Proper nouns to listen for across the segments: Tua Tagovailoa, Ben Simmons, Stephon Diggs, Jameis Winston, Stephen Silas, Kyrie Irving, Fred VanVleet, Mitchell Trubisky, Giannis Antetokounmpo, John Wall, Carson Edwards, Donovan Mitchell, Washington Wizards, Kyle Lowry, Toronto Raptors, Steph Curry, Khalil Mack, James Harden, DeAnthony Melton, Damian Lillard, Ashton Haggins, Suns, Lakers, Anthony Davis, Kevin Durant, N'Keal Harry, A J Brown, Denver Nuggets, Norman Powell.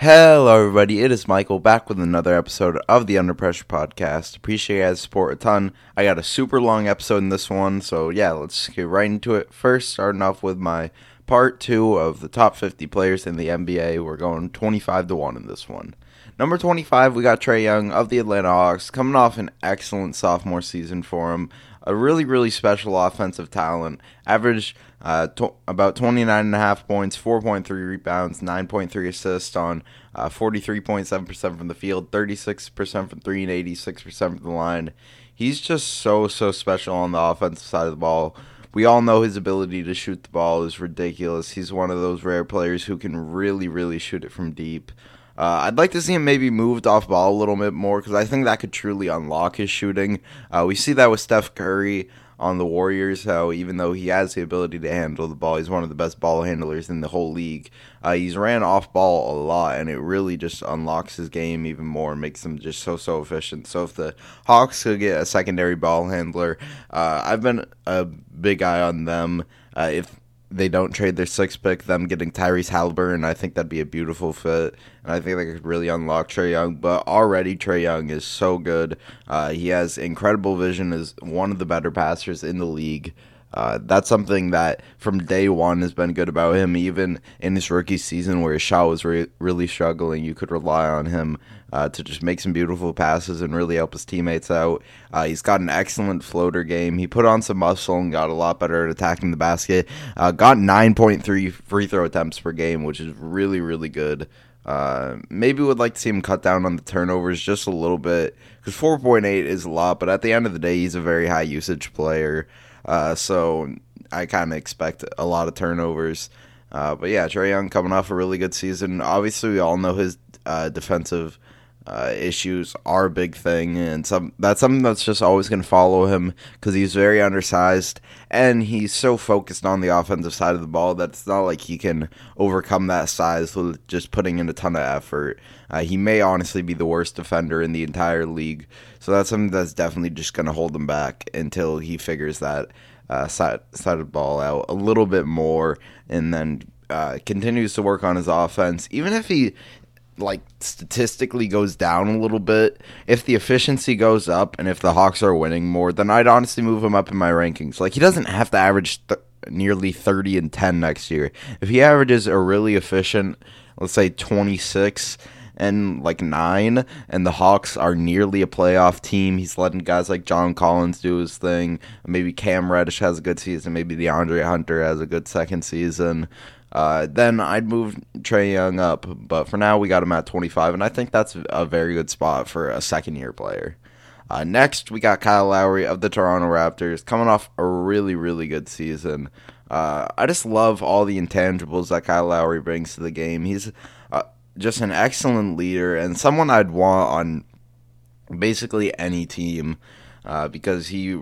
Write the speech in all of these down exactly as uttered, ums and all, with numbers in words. Hello everybody, it is Michael back with another episode of the Under Pressure Podcast. Appreciate you guys' support a ton. I got a super long episode in this one, so yeah, let's get right into it. First, starting off with my part two of the top fifty players in the N B A. We're going twenty-five to one in this one. Number twenty-five, we got Trae Young of the Atlanta Hawks, coming off an excellent sophomore season for him. A really, really special offensive talent. Averaged uh, tw- about twenty-nine point five points, four point three rebounds, nine point three assists on uh, forty-three point seven percent from the field, thirty-six percent from three, and eighty-six percent from the line. He's just so, so special on the offensive side of the ball. We all know his ability to shoot the ball is ridiculous. He's one of those rare players who can really, really shoot it from deep. Uh, I'd like to see him maybe moved off ball a little bit more because I think that could truly unlock his shooting. Uh, we see that with Steph Curry on the Warriors, how even though he has the ability to handle the ball, he's one of the best ball handlers in the whole league. Uh, he's ran off ball a lot, and it really just unlocks his game even more and makes him just so, so efficient. So if the Hawks could get a secondary ball handler, uh, I've been a big eye on them. Uh, if they don't trade their sixth pick, them getting Tyrese Halliburton, I think that'd be a beautiful fit, and I think they could really unlock Trae Young, but already Trae Young is so good. Uh, he has incredible vision, is one of the better passers in the league. Uh, that's something that from day one has been good about him. Even in his rookie season where his shot was re- really struggling, you could rely on him uh, to just make some beautiful passes and really help his teammates out. Uh, he's got an excellent floater game. He put on some muscle and got a lot better at attacking the basket. Uh, got nine point three free throw attempts per game, which is really, really good. Uh, maybe would like to see him cut down on the turnovers just a little bit, because four point eight is a lot, but at the end of the day, he's a very high usage player. Uh, so I kind of expect a lot of turnovers. Uh, but yeah, Trae Young coming off a really good season. Obviously, we all know his uh, defensive uh, issues are a big thing, and some that's something that's just always going to follow him because he's very undersized, and he's so focused on the offensive side of the ball that it's not like he can overcome that size with just putting in a ton of effort. Uh, he may honestly be the worst defender in the entire league, so that's something that's definitely just going to hold him back until he figures that uh, side, side of the ball out a little bit more, and then uh, continues to work on his offense. Even if he, like, statistically goes down a little bit, if the efficiency goes up and if the Hawks are winning more, then I'd honestly move him up in my rankings. Like, he doesn't have to average th- nearly thirty and ten next year. If he averages a really efficient, let's say twenty-six and like nine, and the Hawks are nearly a playoff team, he's letting guys like John Collins do his thing, maybe Cam Reddish has a good season, maybe DeAndre Hunter has a good second season, Uh, then I'd move Trae Young up, but for now we got him at twenty-five, and I think that's a very good spot for a second-year player. Uh, next, we got Kyle Lowry of the Toronto Raptors, coming off a really, really good season. Uh, I just love all the intangibles that Kyle Lowry brings to the game. He's uh, just an excellent leader and someone I'd want on basically any team uh, because he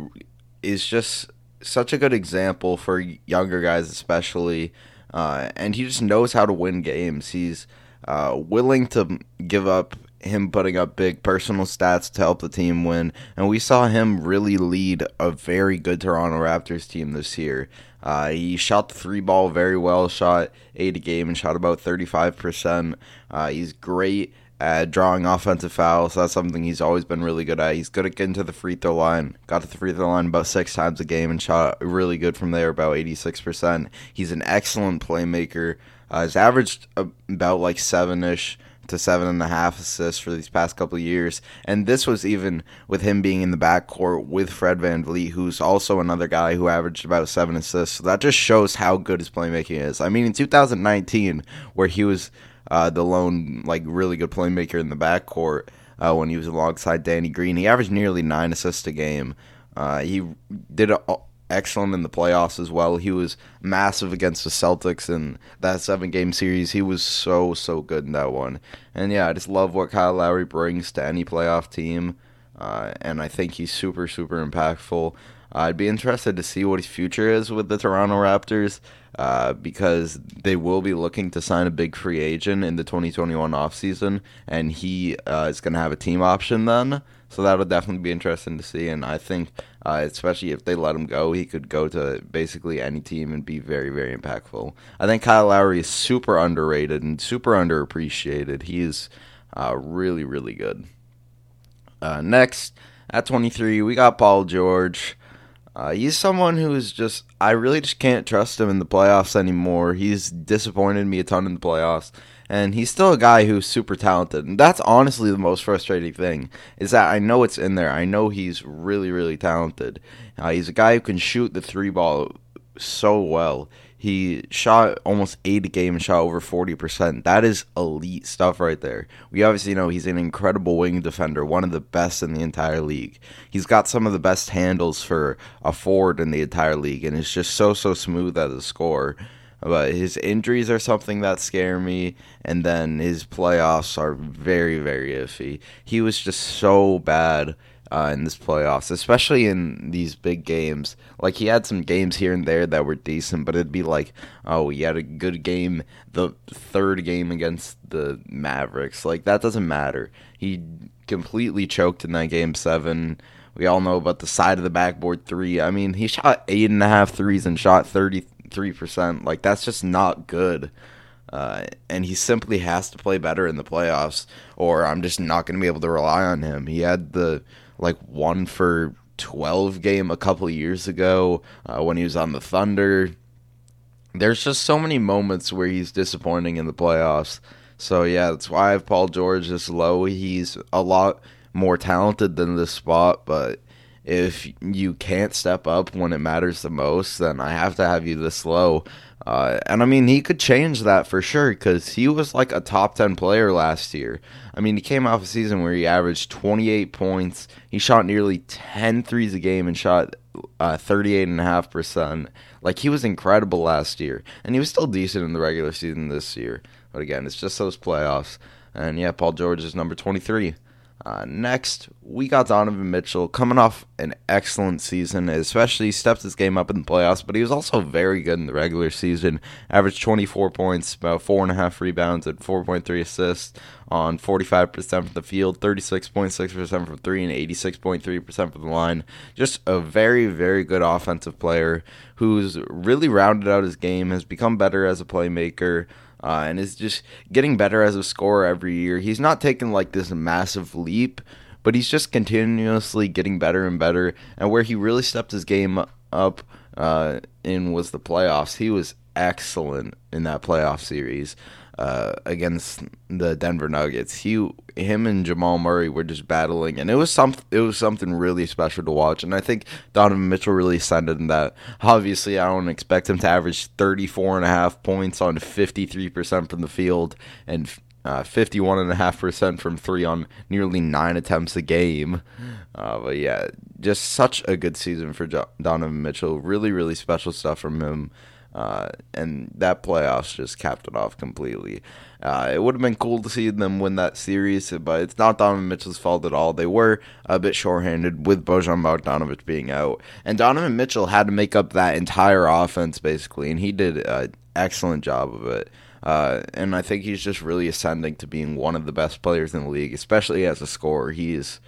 is just such a good example for younger guys especially. Uh, and he just knows how to win games. He's uh, willing to give up him putting up big personal stats to help the team win. And we saw him really lead a very good Toronto Raptors team this year. Uh, he shot the three ball very well, shot eight a game, and shot about thirty-five percent. Uh, he's great at drawing offensive fouls. That's something he's always been really good at. He's good at getting to the free throw line. Got to the free throw line about six times a game and shot really good from there, about eighty-six percent. He's an excellent playmaker. Uh, he's averaged about like seven-ish to seven and a half assists for these past couple of years, and this was even with him being in the backcourt with Fred VanVleet, who's also another guy who averaged about seven assists. So that just shows how good his playmaking is. I mean, in two thousand nineteen, where he was Uh, the lone, like, really good playmaker in the backcourt uh, when he was alongside Danny Green, he averaged nearly nine assists a game. Uh, he did a, a, excellent in the playoffs as well. He was massive against the Celtics in that seven-game series. He was so, so good in that one. And, yeah, I just love what Kyle Lowry brings to any playoff team, uh, and I think he's super, super impactful. Uh, I'd be interested to see what his future is with the Toronto Raptors. uh, because they will be looking to sign a big free agent in the twenty twenty-one offseason, and he uh, is going to have a team option then. So that'll definitely be interesting to see, and I think, uh, especially if they let him go, he could go to basically any team and be very, very impactful. I think Kyle Lowry is super underrated and super underappreciated. He is uh, really, really good. Uh, next, at twenty-three, we got Paul George. Uh, he's someone who is just, I really just can't trust him in the playoffs anymore. He's disappointed me a ton in the playoffs. And he's still a guy who's super talented. And that's honestly the most frustrating thing, is that I know it's in there. I know he's really, really talented. Uh, he's a guy who can shoot the three ball so well. He shot almost eight a game and shot over forty percent. That is elite stuff right there. We obviously know he's an incredible wing defender, one of the best in the entire league. He's got some of the best handles for a forward in the entire league, and it's just so, so smooth as a scorer. But his injuries are something that scare me, and then his playoffs are very, very iffy. He was just so bad uh, in this playoffs, especially in these big games. Like, he had some games here and there that were decent, but it'd be like, oh, he had a good game the third game against the Mavericks. Like, that doesn't matter. He completely choked in that game seven. We all know about the side of the backboard three. I mean, he shot eight and a half threes and shot thirty-three percent. Like, that's just not good. Uh, and he simply has to play better in the playoffs, or I'm just not going to be able to rely on him. He had the, like, one for twelve game a couple of years ago uh, when he was on the Thunder. There's just so many moments where he's disappointing in the playoffs. So, yeah, that's why I have Paul George this low. He's a lot more talented than this spot, but if you can't step up when it matters the most, then I have to have you this low. Uh, and, I mean, he could change that for sure, because he was like a top ten player last year. I mean, he came off a season where he averaged twenty-eight points. He shot nearly ten threes a game and shot uh, thirty-eight point five percent. Like, he was incredible last year. And he was still decent in the regular season this year. But, again, it's just those playoffs. And, yeah, Paul George is number twenty-three. Uh, next, we got Donovan Mitchell coming off an excellent season, especially stepped his game up in the playoffs, but he was also very good in the regular season, averaged twenty-four points, about four point five rebounds, and four point three assists on forty-five percent from the field, thirty-six point six percent from three, and eighty-six point three percent from the line. Just a very, very good offensive player who's really rounded out his game, has become better as a playmaker, Uh, and is just getting better as a scorer every year. He's not taking like this massive leap, but he's just continuously getting better and better. And where he really stepped his game up uh, in was the playoffs. He was excellent in that playoff series uh, against the Denver Nuggets. He, him, and Jamal Murray were just battling, and it was some, it was something really special to watch. And I think Donovan Mitchell really ascended in that. Obviously, I don't expect him to average thirty-four and a half points on fifty-three percent from the field and uh, fifty-one and a half percent from three on nearly nine attempts a game. Uh, but yeah, just such a good season for Jo- Donovan Mitchell. Really, really special stuff from him. Uh, and that playoffs just capped it off completely. Uh, it would have been cool to see them win that series, but it's not Donovan Mitchell's fault at all. They were a bit shorthanded with Bojan Bogdanovic being out. And Donovan Mitchell had to make up that entire offense, basically, and he did an excellent job of it. Uh, and I think he's just really ascending to being one of the best players in the league, especially as a scorer. He is,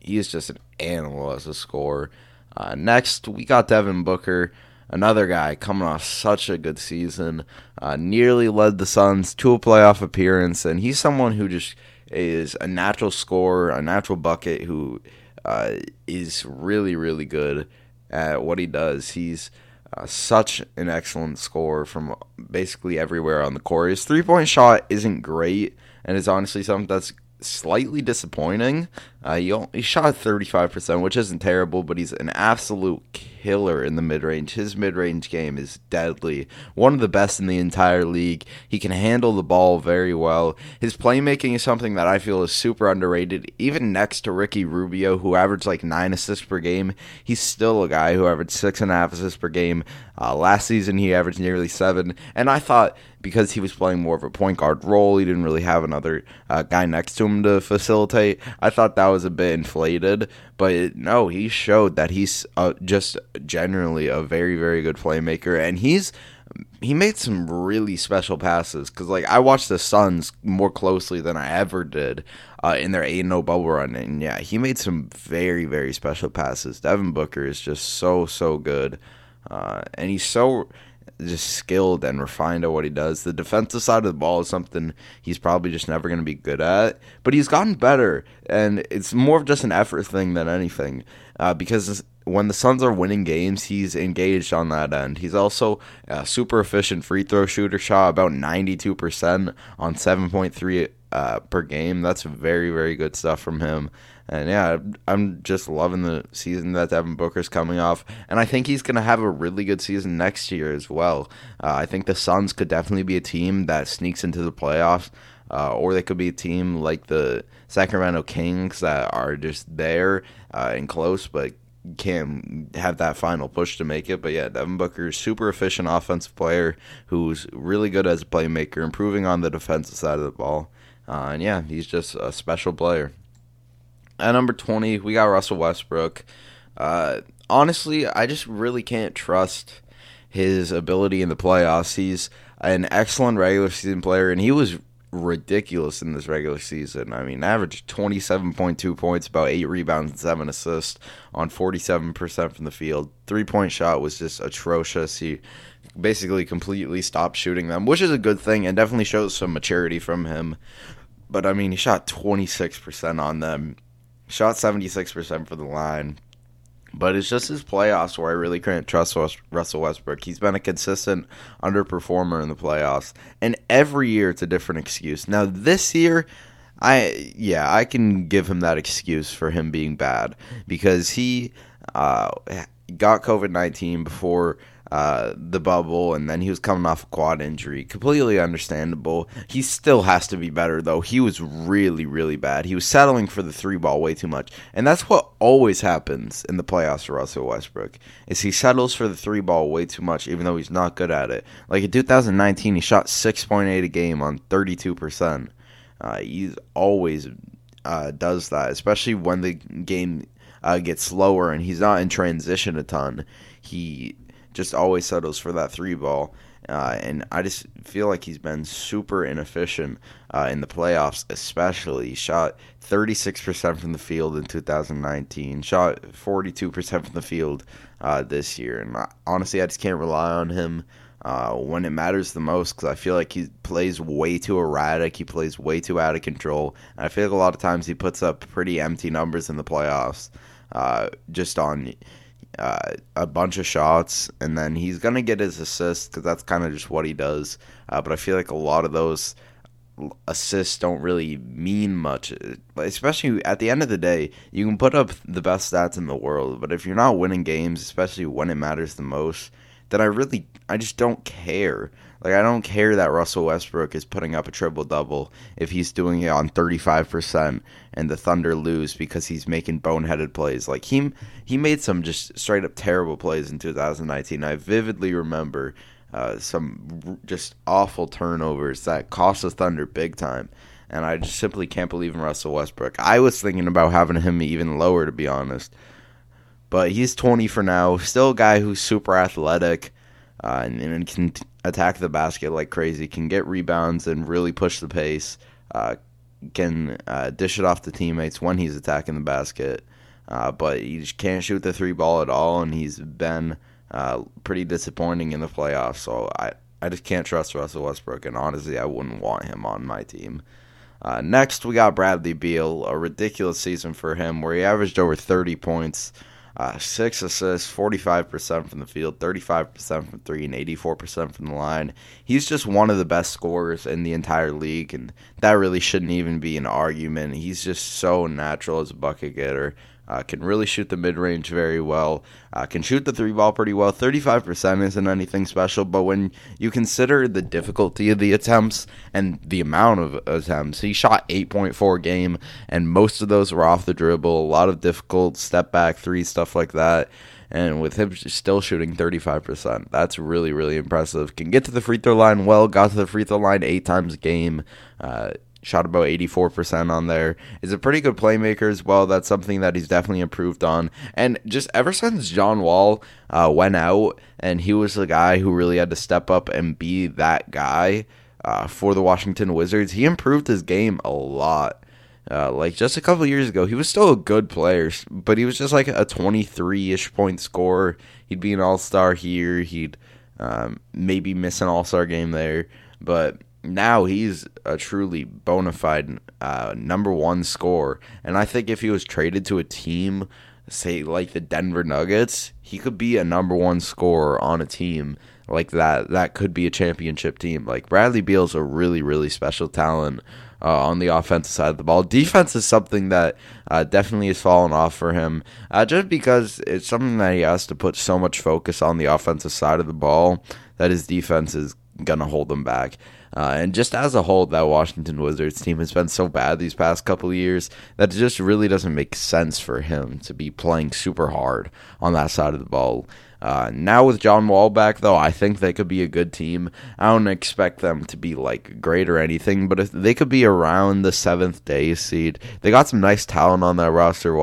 he is just an animal as a scorer. Uh, next, we got Devin Booker. Another guy coming off such a good season, uh, nearly led the Suns to a playoff appearance, and he's someone who just is a natural scorer, a natural bucket, who uh, is really, really good at what he does. He's uh, such an excellent scorer from basically everywhere on the court. His three-point shot isn't great, and it's honestly something that's slightly disappointing. Uh, he, only, he shot thirty-five percent, which isn't terrible, but he's an absolute killer in the mid-range. His mid-range game is deadly. One of the best in the entire league. He can handle the ball very well. His playmaking is something that I feel is super underrated. Even next to Ricky Rubio, who averaged like nine assists per game, he's still a guy who averaged six and a half assists per game. Uh, last season, he averaged nearly seven, and I thought because he was playing more of a point guard role, he didn't really have another uh, guy next to him to facilitate. I thought that was a bit inflated, but it, no, he showed that he's uh, just generally a very, very good playmaker, and he's he made some really special passes because, like, I watched the Suns more closely than I ever did uh, in their eight and oh bubble run, and yeah, he made some very, very special passes. Devin Booker is just so, so good, uh, and he's so just skilled and refined at what he does. The defensive side of the ball is something he's probably just never going to be good at, but he's gotten better, and it's more of just an effort thing than anything uh, because when the Suns are winning games, he's engaged on that end. He's also a super efficient free throw shooter, shot about ninety-two percent on seven point three uh, per game. That's very, very good stuff from him. And yeah, I'm just loving the season that Devin Booker's coming off. And I think he's going to have a really good season next year as well. Uh, I think the Suns could definitely be a team that sneaks into the playoffs. Uh, or they could be a team like the Sacramento Kings that are just there uh, and close, but can have that final push to make it. But yeah, Devin Booker, super efficient offensive player who's really good as a playmaker, improving on the defensive side of the ball. Uh, and yeah, he's just a special player. At number twenty, we got Russell Westbrook. Uh, honestly, I just really can't trust his ability in the playoffs. He's an excellent regular season player, and he was ridiculous in this regular season. I mean, averaged twenty-seven point two points, about eight rebounds and seven assists on forty-seven percent from the field. Three-point shot was just atrocious. He basically completely stopped shooting them, which is a good thing and definitely shows some maturity from him. But, I mean, he shot twenty-six percent on them, shot seventy-six percent for the line. But it's just his playoffs where I really can't trust Russell Westbrook. He's been a consistent underperformer in the playoffs. And every year it's a different excuse. Now this year, I yeah, I can give him that excuse for him being bad. Because he uh, got covid nineteen before uh, the bubble, and then he was coming off a quad injury. Completely understandable. He still has to be better, though. He was really, really bad. He was settling for the three ball way too much. And that's what always happens in the playoffs for Russell Westbrook, is he settles for the three ball way too much, even though he's not good at it. Like in two thousand nineteen, he shot six point eight a game on thirty-two percent. Uh, he always uh, does that, especially when the game uh, gets slower and he's not in transition a ton. He just always settles for that three ball, uh, and I just feel like he's been super inefficient uh, in the playoffs especially. He shot thirty-six percent from the field in two thousand nineteen, shot forty-two percent from the field uh, this year, and I, honestly I just can't rely on him uh, when it matters the most because I feel like he plays way too erratic, he plays way too out of control, and I feel like a lot of times he puts up pretty empty numbers in the playoffs uh, just on Uh, a bunch of shots, and then he's going to get his assists because that's kind of just what he does. Uh, but I feel like a lot of those assists don't really mean much, especially at the end of the day. You can put up the best stats in the world, but if you're not winning games, especially when it matters the most, then I really, I just don't care. Like, I don't care that Russell Westbrook is putting up a triple-double if he's doing it on thirty-five percent and the Thunder lose because he's making boneheaded plays. Like, he, he made some just straight-up terrible plays in two thousand nineteen. I vividly remember uh, some just awful turnovers that cost the Thunder big time. And I just simply can't believe in Russell Westbrook. I was thinking about having him even lower, to be honest. But he's twenty for now. Still a guy who's super athletic uh, and, and can t- attack the basket like crazy, can get rebounds and really push the pace, uh, can uh, dish it off to teammates when he's attacking the basket. Uh, but he just can't shoot the three ball at all, and he's been uh, pretty disappointing in the playoffs. So I, I just can't trust Russell Westbrook, and honestly, I wouldn't want him on my team. Uh, next, we got Bradley Beal, a ridiculous season for him where he averaged over thirty points, Uh, six assists, forty-five percent from the field, thirty-five percent from three, and eighty-four percent from the line. He's just one of the best scorers in the entire league, and that really shouldn't even be an argument. He's just so natural as a bucket getter. Uh, can really shoot the mid-range very well. Uh, can shoot the three-ball pretty well. thirty-five percent isn't anything special, but when you consider the difficulty of the attempts and the amount of attempts, he shot eight point four game, and most of those were off the dribble, a lot of difficult step-back threes, stuff like that. And with him still shooting thirty-five percent, that's really, really impressive. Can get to the free throw line well, got to the free throw line eight times a game, uh, shot about eighty-four percent on there. Is a pretty good playmaker as well. That's something that he's definitely improved on. And just ever since John Wall uh, went out, and he was the guy who really had to step up and be that guy uh, for the Washington Wizards, he improved his game a lot. Uh, like, just a couple years ago, he was still a good player, but he was just like a twenty-three-ish point scorer. He'd be an all-star here. He'd um, maybe miss an all-star game there. But now he's a truly bona fide uh, number one scorer. And I think if he was traded to a team, say, like the Denver Nuggets, he could be a number one scorer on a team like that. That could be a championship team. Like, Bradley Beal's a really, really special talent. Uh, on the offensive side of the ball. Defense is something that uh, definitely has fallen off for him, uh, just because it's something that he has to put so much focus on the offensive side of the ball that his defense is going to hold him back. Uh, and just as a whole, that Washington Wizards team has been so bad these past couple of years that it just really doesn't make sense for him to be playing super hard on that side of the ball. Uh, now with John Wall back, though, I think they could be a good team. I don't expect them to be, like, great or anything, but if they could be around the seventh-day seed. They got some nice talent on that roster.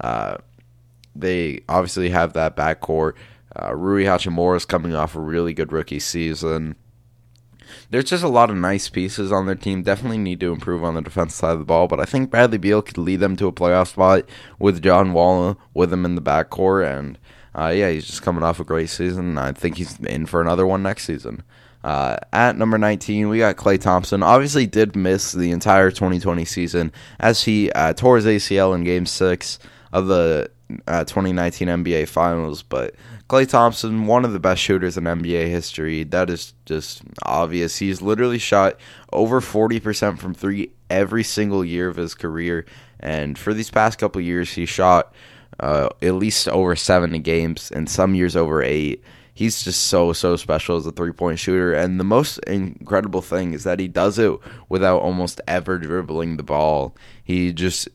Uh, they obviously have that backcourt. Uh, Rui Hachimura is coming off a really good rookie season. There's just a lot of nice pieces on their team. Definitely need to improve on the defense side of the ball, but I think Bradley Beal could lead them to a playoff spot with John Wall with him in the backcourt, and Uh, yeah, he's just coming off a great season, and I think he's in for another one next season. Uh, at number nineteen, we got Klay Thompson. Obviously did miss the entire twenty twenty season as he uh, tore his A C L in Game six of the uh, twenty nineteen N B A Finals, but Klay Thompson, one of the best shooters in N B A history. That is just obvious. He's literally shot over forty percent from three every single year of his career, and for these past couple years, he shot Uh, at least over seven games, and some years over eight. He's just so, so special as a three-point shooter, and the most incredible thing is that he does it without almost ever dribbling the ball. He just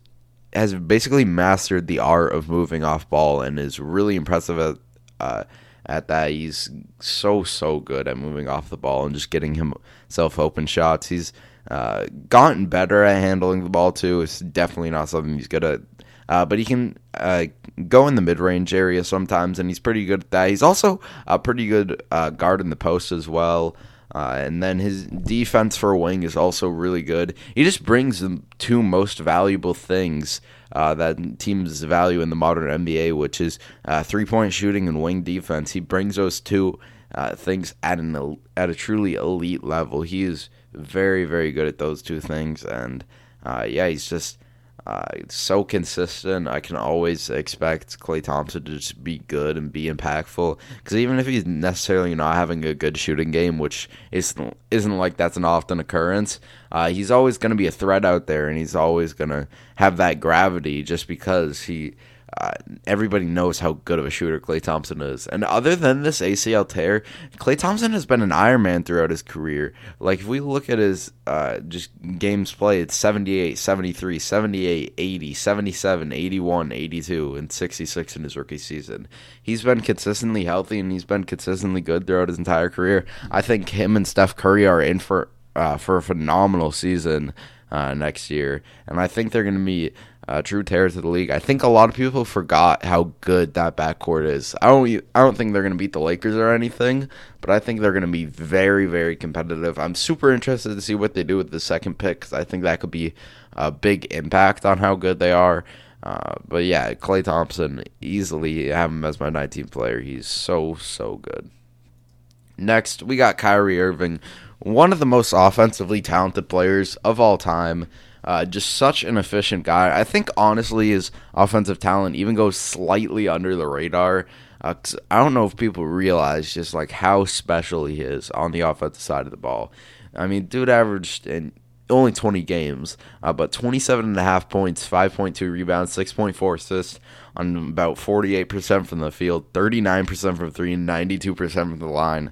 has basically mastered the art of moving off ball and is really impressive at, uh, at that. He's so, so good at moving off the ball and just getting himself open shots. He's uh, gotten better at handling the ball, too. It's definitely not something he's good at. Uh, but he can uh, go in the mid-range area sometimes, and he's pretty good at that. He's also a pretty good uh, guard in the post as well. Uh, and then his defense for a wing is also really good. He just brings the two most valuable things uh, that teams value in the modern N B A, which is uh, three-point shooting and wing defense. He brings those two uh, things at an at a truly elite level. He is very, very good at those two things. And, uh, yeah, he's just Uh, so consistent. I can always expect Klay Thompson to just be good and be impactful, because even if he's necessarily not having a good shooting game, which isn't, isn't like that's an often occurrence, uh, he's always going to be a threat out there, and he's always going to have that gravity just because he uh, everybody knows how good of a shooter Klay Thompson is. And other than this A C L tear, Klay Thompson has been an Iron Man throughout his career. Like, if we look at his Uh, just games played, seventy-eight, seventy-three, seventy-eight, eighty, seventy-seven, eighty-one, eighty-two, and sixty-six in his rookie season. He's been consistently healthy, and he's been consistently good throughout his entire career. I think him and Steph Curry are in for uh, for a phenomenal season uh, next year, and I think they're going to be uh, true terrors of the league. I think a lot of people forgot how good that backcourt is. I don't, I don't think they're going to beat the Lakers or anything, but I think they're going to be very, very competitive. I'm super interested to see what they do with the second pick, because I think that could be a big impact on how good they are. Uh, but yeah, Klay Thompson, easily have him as my nineteenth player. He's so, so good. Next, we got Kyrie Irving, one of the most offensively talented players of all time. Uh, just such an efficient guy. I think, honestly, his offensive talent even goes slightly under the radar. Uh, I don't know if people realize just, like, how special he is on the offensive side of the ball. I mean, dude averaged in only twenty games, uh, but twenty-seven point five points, five point two rebounds, six point four assists on about forty-eight percent from the field, thirty-nine percent from three, and ninety-two percent from the line.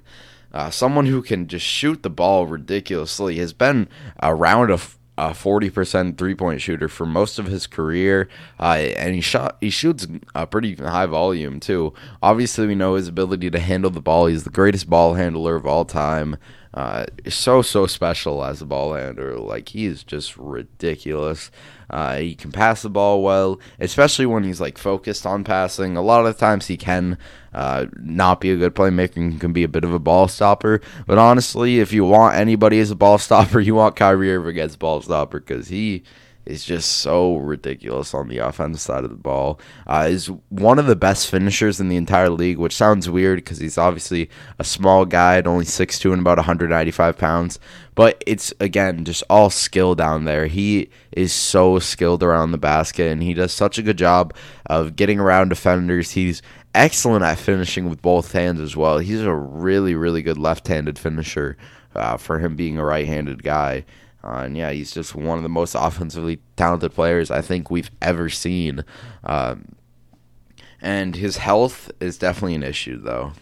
Uh, someone who can just shoot the ball ridiculously, has been around a f- a forty percent three-point shooter for most of his career, uh, and he shot he shoots a pretty high volume, too. Obviously, we know his ability to handle the ball. He's the greatest ball handler of all time. uh, so, so special as a ball handler. Like, he is just ridiculous. Uh, he can pass the ball well, especially when he's, like, focused on passing. A lot of the times he can uh, not be a good playmaker and can be a bit of a ball stopper. But honestly, if you want anybody as a ball stopper, you want Kyrie Irving as a ball stopper because he is just so ridiculous on the offensive side of the ball. Uh, is one of the best finishers in the entire league, which sounds weird because he's obviously a small guy at only six foot two and about one hundred ninety-five pounds. But it's, again, just all skill down there. He is so skilled around the basket, and he does such a good job of getting around defenders. He's excellent at finishing with both hands as well. He's a really, really good left-handed finisher uh, for him being a right-handed guy. Uh, and, yeah, he's just one of the most offensively talented players I think we've ever seen. Um, and his health is definitely an issue, though.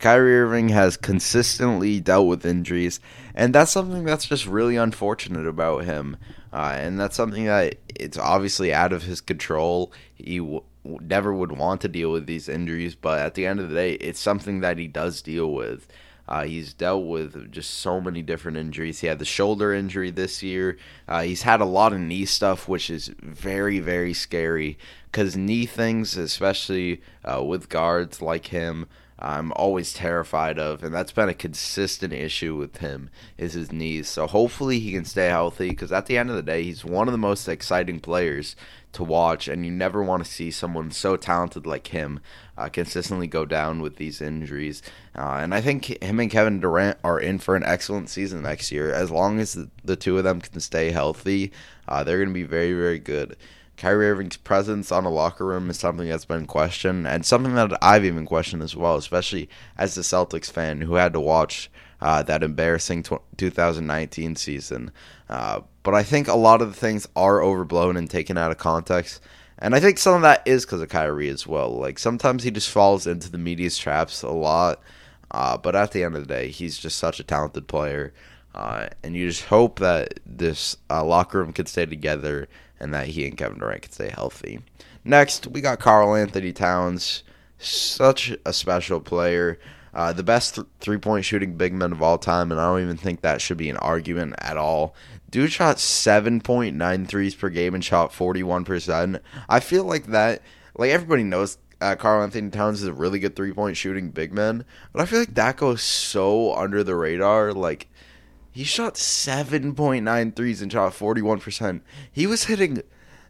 Kyrie Irving has consistently dealt with injuries, and that's something that's just really unfortunate about him. Uh, and that's something that it's obviously out of his control. He w- never would want to deal with these injuries, but at the end of the day, it's something that he does deal with. Uh, he's dealt with just so many different injuries. He had the shoulder injury this year. Uh, he's had a lot of knee stuff, which is very, very scary because knee things, especially uh, with guards like him, I'm always terrified of, and that's been a consistent issue with him is his knees. So hopefully he can stay healthy because at the end of the day, he's one of the most exciting players to watch, and you never want to see someone so talented like him uh, consistently go down with these injuries. Uh, and I think him and Kevin Durant are in for an excellent season next year. As long as the, the two of them can stay healthy, uh, they're going to be very, very good. Kyrie Irving's presence on a locker room is something that's been questioned, and something that I've even questioned as well, especially as a Celtics fan who had to watch uh, that embarrassing tw- twenty nineteen season. Uh, but I think a lot of the things are overblown and taken out of context, and I think some of that is because of Kyrie as well. Like, sometimes he just falls into the media's traps a lot, uh, but at the end of the day, he's just such a talented player, uh, and you just hope that this uh, locker room can stay together and that he and Kevin Durant can stay healthy. Next, we got Karl Anthony Towns, such a special player, uh, the best th- three-point shooting big man of all time, and I don't even think that should be an argument at all. Dude shot seven point nine threes per game and shot forty-one percent. I feel like that, like everybody knows uh, Karl Anthony Towns is a really good three-point shooting big man, but I feel like that goes so under the radar, like, he shot seven point nine threes and shot forty-one percent. He was hitting,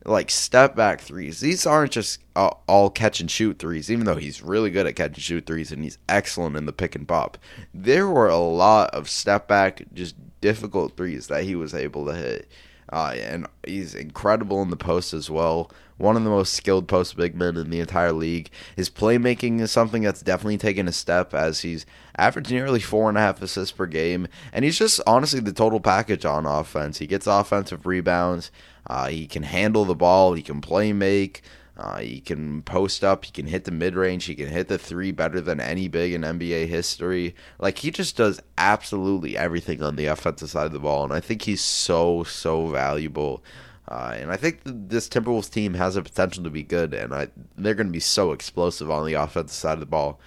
like, step-back threes. These aren't just uh, all catch-and-shoot threes, even though he's really good at catch-and-shoot threes and he's excellent in the pick-and-pop. There were a lot of step-back, just difficult threes that he was able to hit. Uh, and he's incredible in the post as well. One of the most skilled post big men in the entire league. His playmaking is something that's definitely taken a step as he's averaged nearly four and a half assists per game. And he's just honestly the total package on offense. He gets offensive rebounds. Uh, he can handle the ball. He can play make. Uh, he can post up. He can hit the mid-range. He can hit the three better than any big in N B A history. Like, he just does absolutely everything on the offensive side of the ball, and I think he's so, so valuable. Uh, and I think th- this Timberwolves team has the potential to be good, and I, they're going to be so explosive on the offensive side of the ball,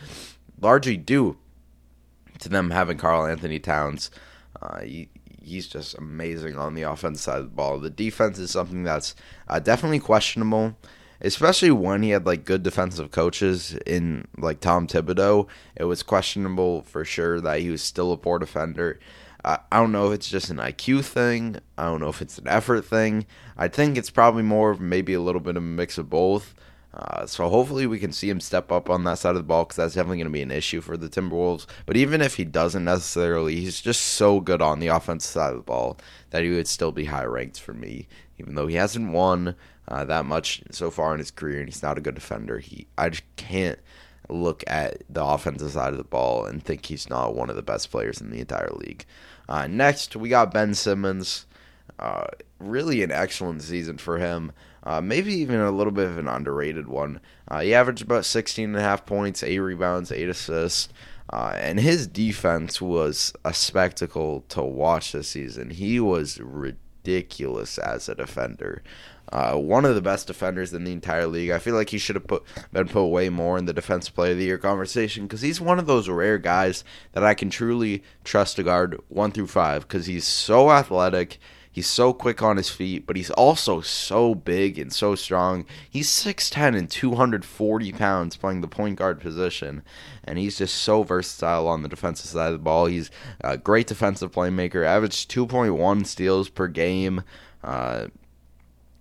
largely due to them having Karl Anthony Towns. Uh, he, he's just amazing on the offensive side of the ball. The defense is something that's uh, definitely questionable, especially when he had, like, good defensive coaches in, like, Tom Thibodeau. It was questionable for sure that he was still a poor defender. Uh, I don't know if it's just an I Q thing. I don't know if it's an effort thing. I think it's probably more of maybe a little bit of a mix of both. Uh, so hopefully we can see him step up on that side of the ball because that's definitely going to be an issue for the Timberwolves. But even if he doesn't necessarily, he's just so good on the offensive side of the ball that he would still be high ranked for me, even though he hasn't won Uh, that much so far in his career, and he's not a good defender. He, I just can't look at the offensive side of the ball and think he's not one of the best players in the entire league. Uh, next, we got Ben Simmons. Uh, really an excellent season for him. Uh, maybe even a little bit of an underrated one. Uh, he averaged about sixteen point five points, eight rebounds, eight assists. Uh, and his defense was a spectacle to watch this season. He was ridiculous. ridiculous as a defender. Uh, one of the best defenders in the entire league. I feel like he should have put, been put way more in the Defensive Player of the Year conversation because he's one of those rare guys that I can truly trust to guard one through five because he's so athletic, he's so quick on his feet, but he's also so big and so strong. He's six ten and two hundred forty pounds playing the point guard position, and he's just so versatile on the defensive side of the ball. He's a great defensive playmaker, averaged two point one steals per game, uh,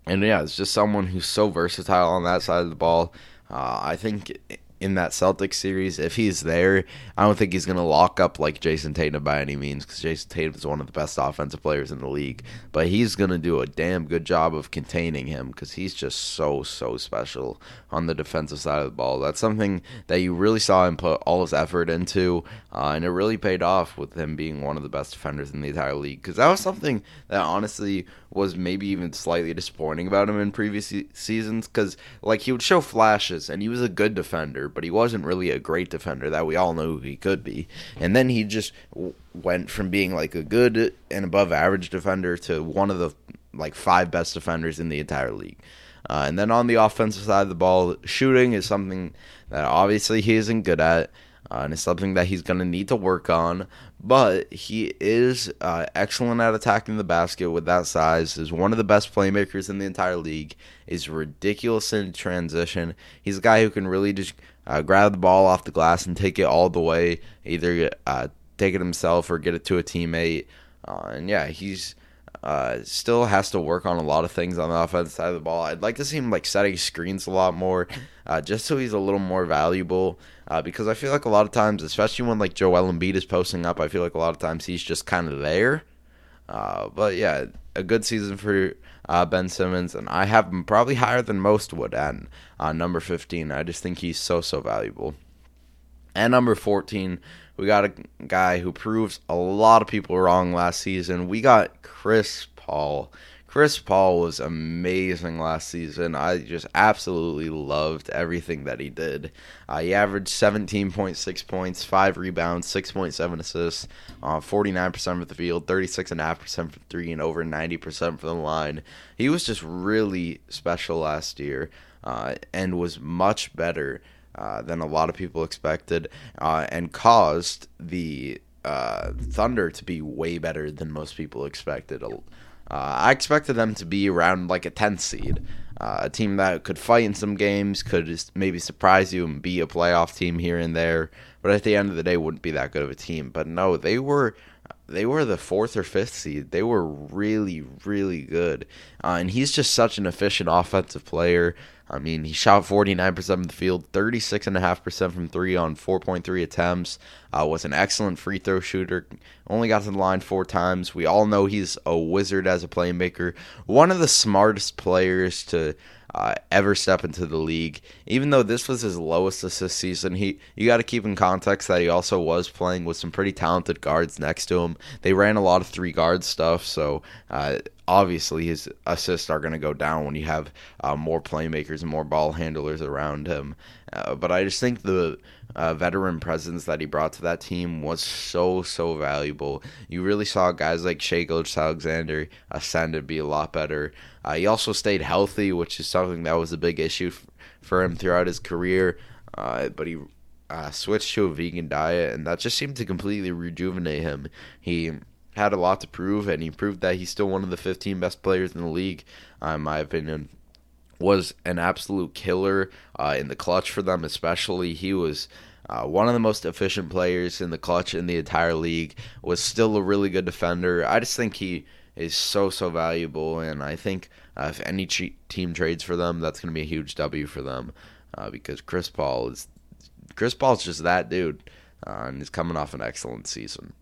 and yeah, it's just someone who's so versatile on that side of the ball. Uh, I think in that Celtics series, if he's there, I don't think he's going to lock up like Jason Tatum by any means because Jason Tatum is one of the best offensive players in the league. But he's going to do a damn good job of containing him because he's just so, so special on the defensive side of the ball. That's something that you really saw him put all his effort into, uh, and it really paid off with him being one of the best defenders in the entire league because that was something that honestly was maybe even slightly disappointing about him in previous se- seasons because like he would show flashes and he was a good defender, but he wasn't really a great defender that we all know he could be. And then he just w- went from being like a good and above average defender to one of the like five best defenders in the entire league. Uh, and then on the offensive side of the ball, shooting is something that obviously he isn't good at. Uh, and it's something that he's going to need to work on, but he is uh, excellent at attacking the basket with that size, is one of the best playmakers in the entire league, is ridiculous in transition. He's a guy who can really just uh, grab the ball off the glass and take it all the way, either uh, take it himself or get it to a teammate. Uh, and yeah, he's uh, still has to work on a lot of things on the offensive side of the ball. I'd like to see him like setting screens a lot more, uh, just so he's a little more valuable. Uh, because I feel like a lot of times, especially when like Joel Embiid is posting up, I feel like a lot of times he's just kind of there. Uh, but yeah, a good season for uh, Ben Simmons, and I have him probably higher than most would at uh, number fifteen. I just think he's so, so valuable. And number fourteen, we got a guy who proves a lot of people wrong last season. We got Chris Paul. Chris Paul was amazing last season. I just absolutely loved everything that he did. Uh, he averaged seventeen point six points, five rebounds, six point seven assists, uh, forty-nine percent of the field, thirty-six point five percent from three, and over ninety percent from the line. He was just really special last year uh, and was much better uh, than a lot of people expected uh, and caused the uh, Thunder to be way better than most people expected. Uh, I expected them to be around like a tenth seed, uh, a team that could fight in some games, could just maybe surprise you and be a playoff team here and there, but at the end of the day wouldn't be that good of a team. But no, they were they were the fourth or fifth seed. They were really, really good, uh, and he's just such an efficient offensive player. I mean, he shot forty-nine percent of the field, thirty-six point five percent from three on four point three attempts, uh, was an excellent free throw shooter, only got to the line four times. We all know he's a wizard as a playmaker, one of the smartest players to uh, ever step into the league. Even though this was his lowest assist season, he you got to keep in context that he also was playing with some pretty talented guards next to him. They ran a lot of three-guard stuff, so Uh, Obviously, his assists are going to go down when you have uh, more playmakers and more ball handlers around him. Uh, but I just think the uh, veteran presence that he brought to that team was so, so valuable. You really saw guys like Shai Gilgeous-Alexander ascend and be a lot better. Uh, he also stayed healthy, which is something that was a big issue f- for him throughout his career. Uh, but he uh, switched to a vegan diet, and that just seemed to completely rejuvenate him. He had a lot to prove, and he proved that he's still one of the fifteen best players in the league, uh, in my opinion. Was an absolute killer uh, in the clutch for them, especially. He was uh, one of the most efficient players in the clutch in the entire league, was still a really good defender. I just think he is so, so valuable, and I think uh, if any che- team trades for them, that's going to be a huge W for them, uh, because Chris Paul is Chris Paul's just that dude, uh, and he's coming off an excellent season.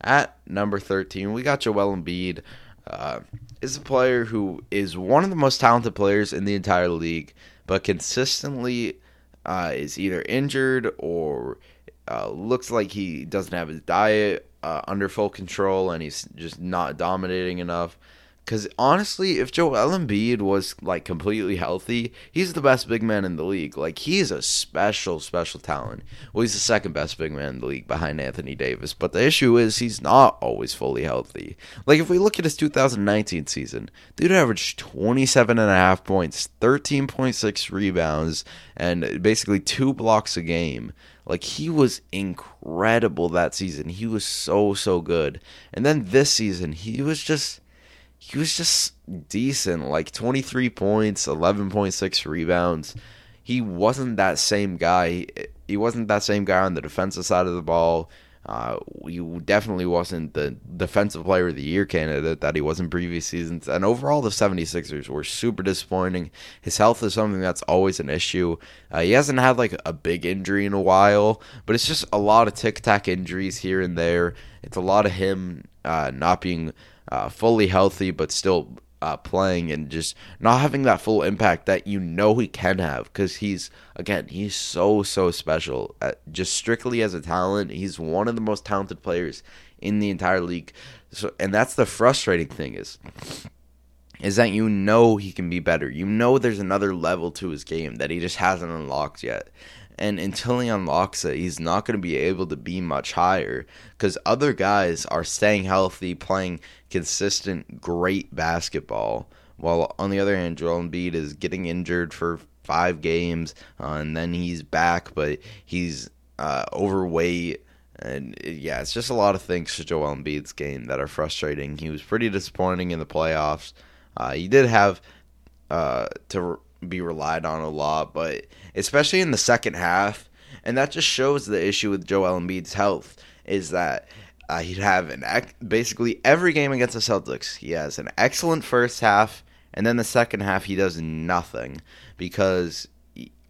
At number thirteen, we got Joel Embiid. Uh, is a player who is one of the most talented players in the entire league, but consistently uh, is either injured or uh, looks like he doesn't have his diet uh, under full control and he's just not dominating enough. Because honestly, if Joel Embiid was, like, completely healthy, he's the best big man in the league. Like, he's a special, special talent. Well, he's the second best big man in the league behind Anthony Davis. But the issue is he's not always fully healthy. Like, if we look at his two thousand nineteen season, dude averaged twenty-seven point five points, thirteen point six rebounds, and basically two blocks a game. Like, he was incredible that season. He was so, so good. And then this season, he was just... He was just decent, like twenty-three points, eleven point six rebounds. He wasn't that same guy. He wasn't that same guy on the defensive side of the ball. Uh, he definitely wasn't the defensive player of the year candidate that he was in previous seasons. And overall, the 76ers were super disappointing. His health is something that's always an issue. Uh, he hasn't had like a big injury in a while, but it's just a lot of tic-tac injuries here and there. It's a lot of him uh, not being... Uh, fully healthy, but still uh, playing and just not having that full impact that you know he can have, because he's, again, he's so, so special. Uh, just strictly as a talent, he's one of the most talented players in the entire league. So, and that's the frustrating thing is, is that you know he can be better. You know there's another level to his game that he just hasn't unlocked yet. And until he unlocks it, he's not going to be able to be much higher because other guys are staying healthy, playing consistent, great basketball. While on the other hand, Joel Embiid is getting injured for five games, uh, and then he's back, but he's uh, overweight. And, yeah, it's just a lot of things to Joel Embiid's game that are frustrating. He was pretty disappointing in the playoffs. Uh, he did have uh, to... Re- be relied on a lot, but especially in the second half, and that just shows the issue with Joel Embiid's health is that uh, he'd have an ex- basically every game against the Celtics, he has an excellent first half, and then the second half he does nothing because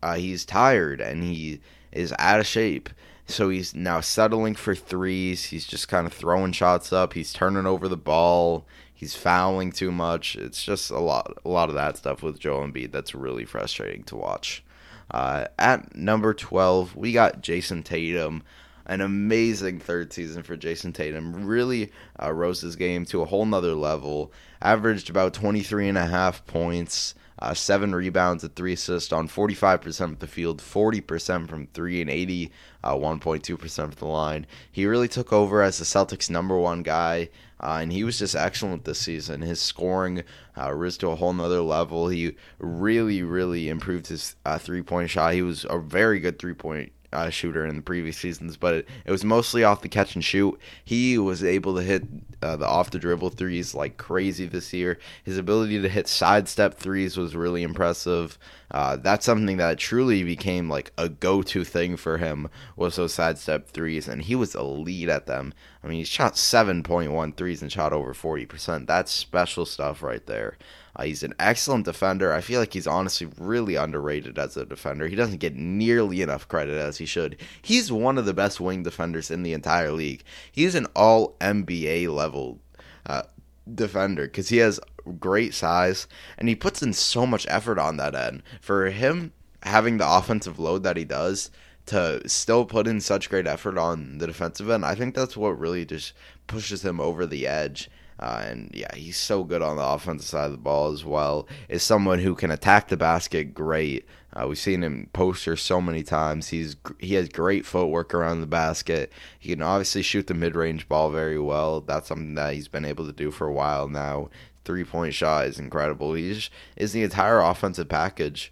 uh, he's tired and he is out of shape. So he's now settling for threes. He's just kind of throwing shots up. He's turning over the ball. He's fouling too much. It's just a lot, a lot of that stuff with Joel Embiid that's really frustrating to watch. Uh, at number twelve, we got Jason Tatum. An amazing third season for Jason Tatum. Really uh, rose his game to a whole nother level. Averaged about twenty-three point five points, uh, seven rebounds and three assists on forty-five percent of the field, forty percent from three and eighty, uh, one point two percent of the line. He really took over as the Celtics' number one guy, uh, and he was just excellent this season. His scoring uh, rose to a whole nother level. He really, really improved his uh, three-point shot. He was a very good three-point Uh, shooter in the previous seasons, but it, it was mostly off the catch and shoot. He was able to hit uh, the off the dribble threes like crazy this year. His ability to hit sidestep threes was really impressive. Uh, that's something that truly became like a go-to thing for him was those sidestep threes, and he was elite at them. I mean, he shot seven point one threes and shot over forty percent. That's special stuff right there. Uh, he's an excellent defender. I feel like he's honestly really underrated as a defender. He doesn't get nearly enough credit as he should. He's one of the best wing defenders in the entire league. He's an all-N B A level uh, defender because he has great size, and he puts in so much effort on that end. For him having the offensive load that he does to still put in such great effort on the defensive end, I think that's what really just pushes him over the edge. Uh, and, yeah, he's so good on the offensive side of the ball as well. Is someone who can attack the basket great. Uh, we've seen him poster so many times. He's He has great footwork around the basket. He can obviously shoot the mid-range ball very well. That's something that he's been able to do for a while now. Three-point shot is incredible. He just is the entire offensive package.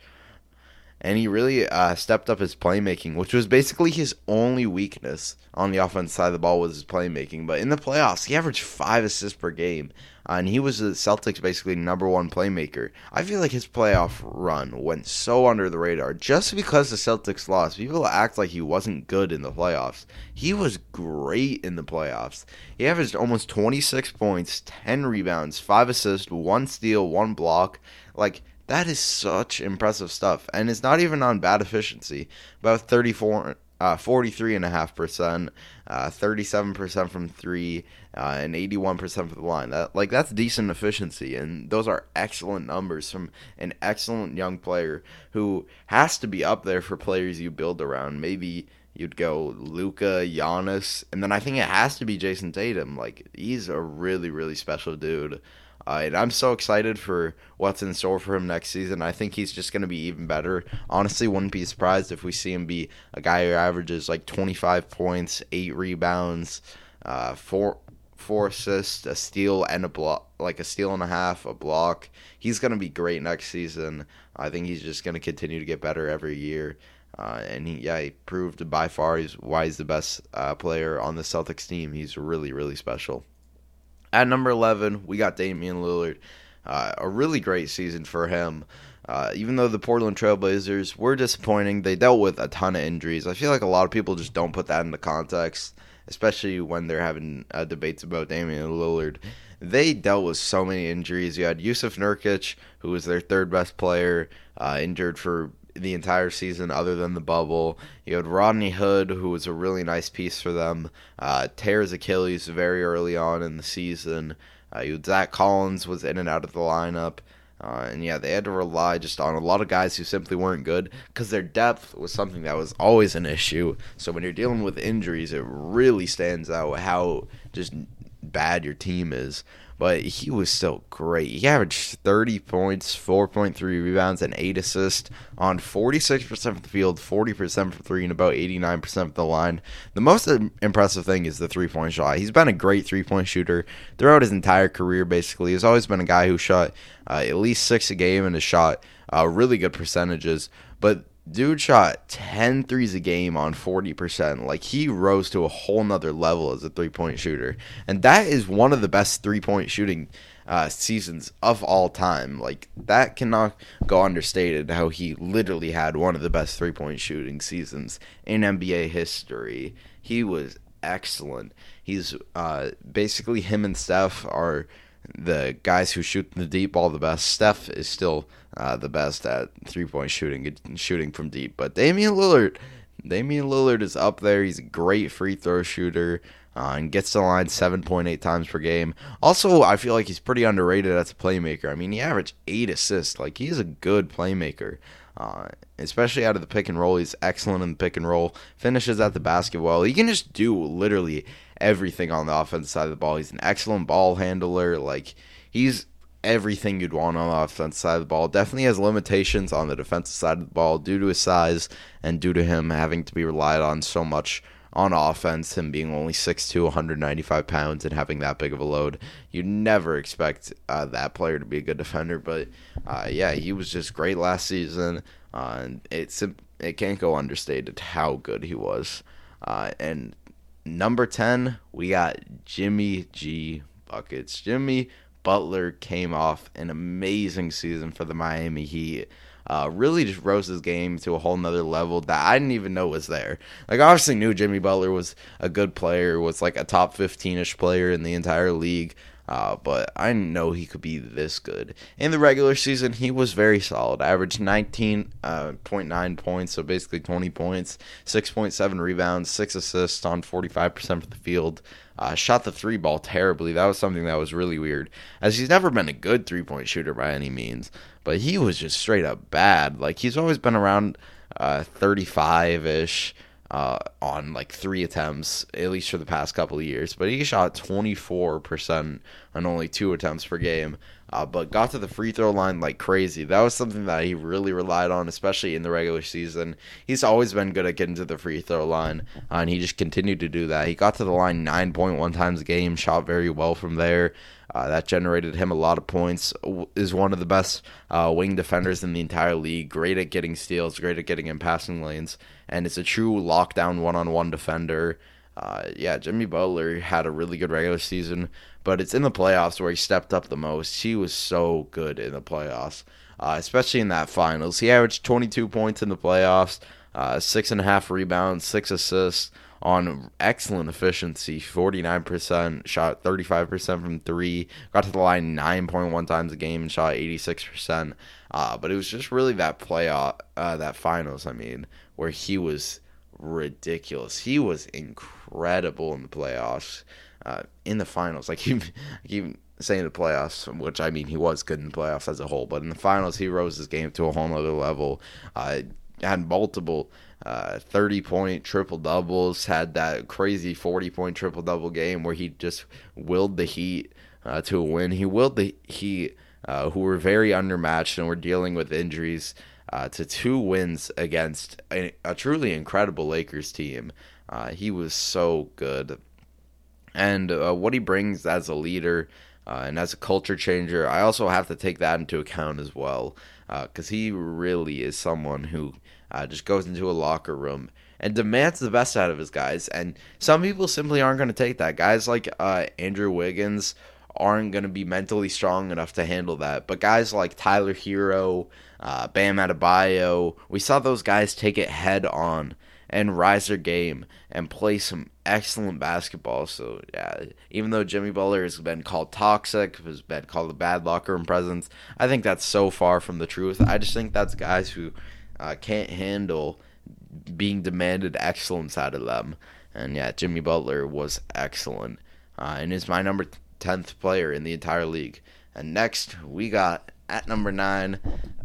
And he really uh, stepped up his playmaking, which was basically his only weakness on the offense side of the ball was his playmaking. But in the playoffs, he averaged five assists per game, uh, and he was the Celtics' basically number one playmaker. I feel like his playoff run went so under the radar just because the Celtics lost. People act like he wasn't good in the playoffs. He was great in the playoffs. He averaged almost twenty-six points, ten rebounds, five assists, one steal, one block. Like, that is such impressive stuff, and it's not even on bad efficiency. About thirty-four, uh, forty-three point five percent, uh, thirty-seven percent from three, uh, and eighty-one percent from the line. That like that's decent efficiency, and those are excellent numbers from an excellent young player who has to be up there for players you build around. Maybe you'd go Luka, Giannis, and then I think it has to be Jason Tatum. Like he's a really, really special dude. Uh, and I'm so excited for what's in store for him next season. I think he's just going to be even better. Honestly, wouldn't be surprised if we see him be a guy who averages like twenty-five points, eight rebounds, uh, four four assists, a steal, and a block, like a steal and a half, a block. He's going to be great next season. I think he's just going to continue to get better every year. Uh, and he, yeah, he proved by far he's, why he's the best uh, player on the Celtics team. He's really, really special. At number eleven, we got Damian Lillard. Uh, a really great season for him. Uh, even though the Portland Trailblazers were disappointing, they dealt with a ton of injuries. I feel like a lot of people just don't put that into context, especially when they're having uh, debates about Damian Lillard. They dealt with so many injuries. You had Yusuf Nurkic, who was their third best player, uh, injured for the entire season other than the bubble. You had Rodney Hood, who was a really nice piece for them, uh, tear his Achilles very early on in the season. Uh, you had Zach Collins was in and out of the lineup. Uh, and yeah, they had to rely just on a lot of guys who simply weren't good because their depth was something that was always an issue. So when you're dealing with injuries, it really stands out how just bad your team is. But he was still great. He averaged thirty points, four point three rebounds, and eight assists on forty-six percent from the field, forty percent from three, and about eighty-nine percent from the line. The most impressive thing is the three-point shot. He's been a great three-point shooter throughout his entire career, basically. He's always been a guy who shot uh, at least six a game and has shot uh, really good percentages. But dude shot ten threes a game on forty percent. Like, he rose to a whole nother level as a three-point shooter. And that is one of the best three-point shooting uh, seasons of all time. Like, that cannot go understated how he literally had one of the best three-point shooting seasons in N B A history. He was excellent. He's uh, basically him and Steph are the guys who shoot the deep ball the best. Steph is still uh, the best at three-point shooting, shooting from deep. But Damian Lillard, Damian Lillard is up there. He's a great free throw shooter uh, and gets to the line seven point eight times per game. Also, I feel like he's pretty underrated as a playmaker. I mean, he averaged eight assists. Like, he's a good playmaker. Uh, especially out of the pick and roll. He's excellent in the pick and roll. Finishes at the basket well. He can just do literally everything on the offensive side of the ball. He's an excellent ball handler. Like, he's everything you'd want on the offensive side of the ball. Definitely has limitations on the defensive side of the ball due to his size and due to him having to be relied on so much on offense, him being only six foot two, one hundred ninety-five pounds, and having that big of a load. You never expect uh, that player to be a good defender, but uh, yeah, he was just great last season, uh, and it's, it can't go understated how good he was. Uh, and number ten, we got Jimmy G Buckets. Jimmy Butler came off an amazing season for the Miami Heat. Uh, really just rose his game to a whole nother level that I didn't even know was there. Like, I obviously knew Jimmy Butler was a good player, was like a top fifteen-ish player in the entire league, uh, but I didn't know he could be this good. In the regular season, he was very solid. Averaged nineteen point nine points, so basically twenty points, six point seven rebounds, six assists on forty-five percent from the field. Uh, shot the three ball terribly. That was something that was really weird, as he's never been a good three-point shooter by any means. But he was just straight up bad. Like, he's always been around uh, thirty-five-ish uh, on, like, three attempts, at least for the past couple of years. But he shot twenty-four percent on only two attempts per game, uh, but got to the free throw line like crazy. That was something that he really relied on, especially in the regular season. He's always been good at getting to the free throw line, uh, and he just continued to do that. He got to the line nine point one times a game, shot very well from there. Uh, that generated him a lot of points, is one of the best uh, wing defenders in the entire league, great at getting steals, great at getting in passing lanes, and it's a true lockdown one-on-one defender. Uh, yeah, Jimmy Butler had a really good regular season, but it's in the playoffs where he stepped up the most. He was so good in the playoffs, uh, especially in that finals. He averaged twenty-two points in the playoffs, uh, six and a half rebounds, six assists, on excellent efficiency, forty-nine percent, shot thirty-five percent from three, got to the line nine point one times a game and shot eighty-six percent. Uh, but it was just really that playoff, uh, that finals, I mean, where he was ridiculous. He was incredible in the playoffs, uh, in the finals. Like, he, he saying the playoffs, which, I mean, he was good in the playoffs as a whole, but in the finals, he rose his game to a whole other level. Uh, had multiple Uh, thirty-point triple-doubles, had that crazy forty-point triple-double game where he just willed the Heat uh, to a win. He willed the Heat, uh, who were very undermatched and were dealing with injuries, uh, to two wins against a, a truly incredible Lakers team. Uh, he was so good. And uh, what he brings as a leader uh, and as a culture changer, I also have to take that into account as well, because uh, he really is someone who uh, just goes into a locker room and demands the best out of his guys. And some people simply aren't going to take that. Guys like uh, Andrew Wiggins aren't going to be mentally strong enough to handle that. But guys like Tyler Hero, uh, Bam Adebayo, we saw those guys take it head on and rise their game and play some excellent basketball. So, yeah, even though Jimmy Butler has been called toxic, has been called a bad locker room presence, I think that's so far from the truth. I just think that's guys who uh, can't handle being demanded excellence out of them. And, yeah, Jimmy Butler was excellent uh, and is my number tenth player in the entire league. And next, we got at number nine,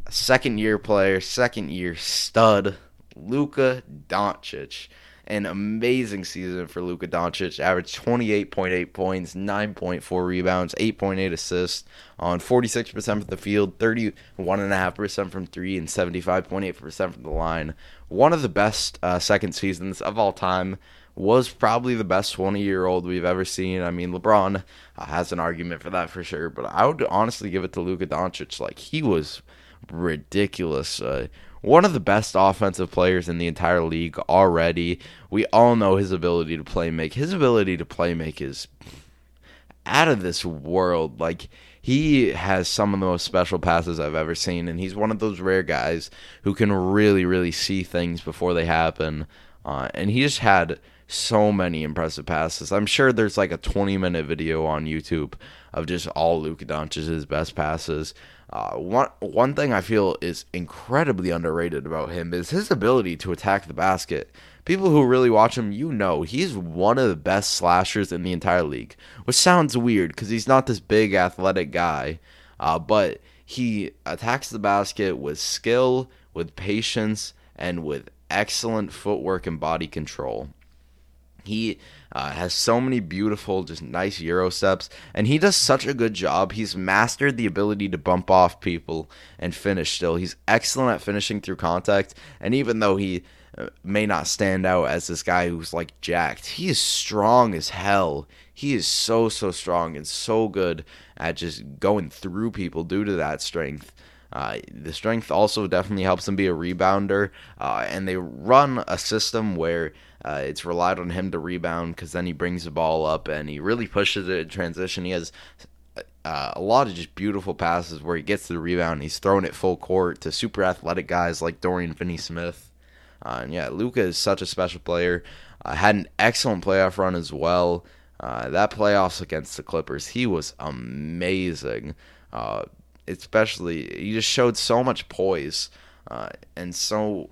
second-year player, second-year stud, Luka Doncic. An amazing season for Luka Doncic. Averaged twenty-eight point eight points, nine point four rebounds, eight point eight assists on forty-six percent from the field, thirty-one point five percent from three, and seventy-five point eight percent from the line. One of the best uh, second seasons of all time. Was probably the best twenty-year-old we've ever seen. I mean, LeBron uh, has an argument for that for sure, but I would honestly give it to Luka Doncic. Like, he was ridiculous. Uh, one of the best offensive players in the entire league already. We all know his ability to play make. His ability to play make is out of this world. Like, he has some of the most special passes I've ever seen, and he's one of those rare guys who can really, really see things before they happen. Uh, and he just had so many impressive passes. I'm sure there's like a twenty-minute video on YouTube of just all Luka Doncic's best passes. Uh, one one thing I feel is incredibly underrated about him is his ability to attack the basket. People who really watch him, you know, he's one of the best slashers in the entire league, which sounds weird because he's not this big athletic guy, uh, but he attacks the basket with skill, with patience, and with excellent footwork and body control. He uh, has so many beautiful, just nice Euro steps, and he does such a good job. He's mastered the ability to bump off people and finish still. He's excellent at finishing through contact, and even though he uh, may not stand out as this guy who's, like, jacked, he is strong as hell. He is so, so strong and so good at just going through people due to that strength. Uh, the strength also definitely helps him be a rebounder, uh, and they run a system where uh, it's relied on him to rebound because then he brings the ball up and he really pushes it in transition. He has uh, a lot of just beautiful passes where he gets the rebound and he's throwing it full court to super athletic guys like Dorian Finney-Smith. Uh, and yeah, Luka is such a special player. Uh, had an excellent playoff run as well. Uh, that playoffs against the Clippers, he was amazing. Uh, especially, he just showed so much poise, uh, and so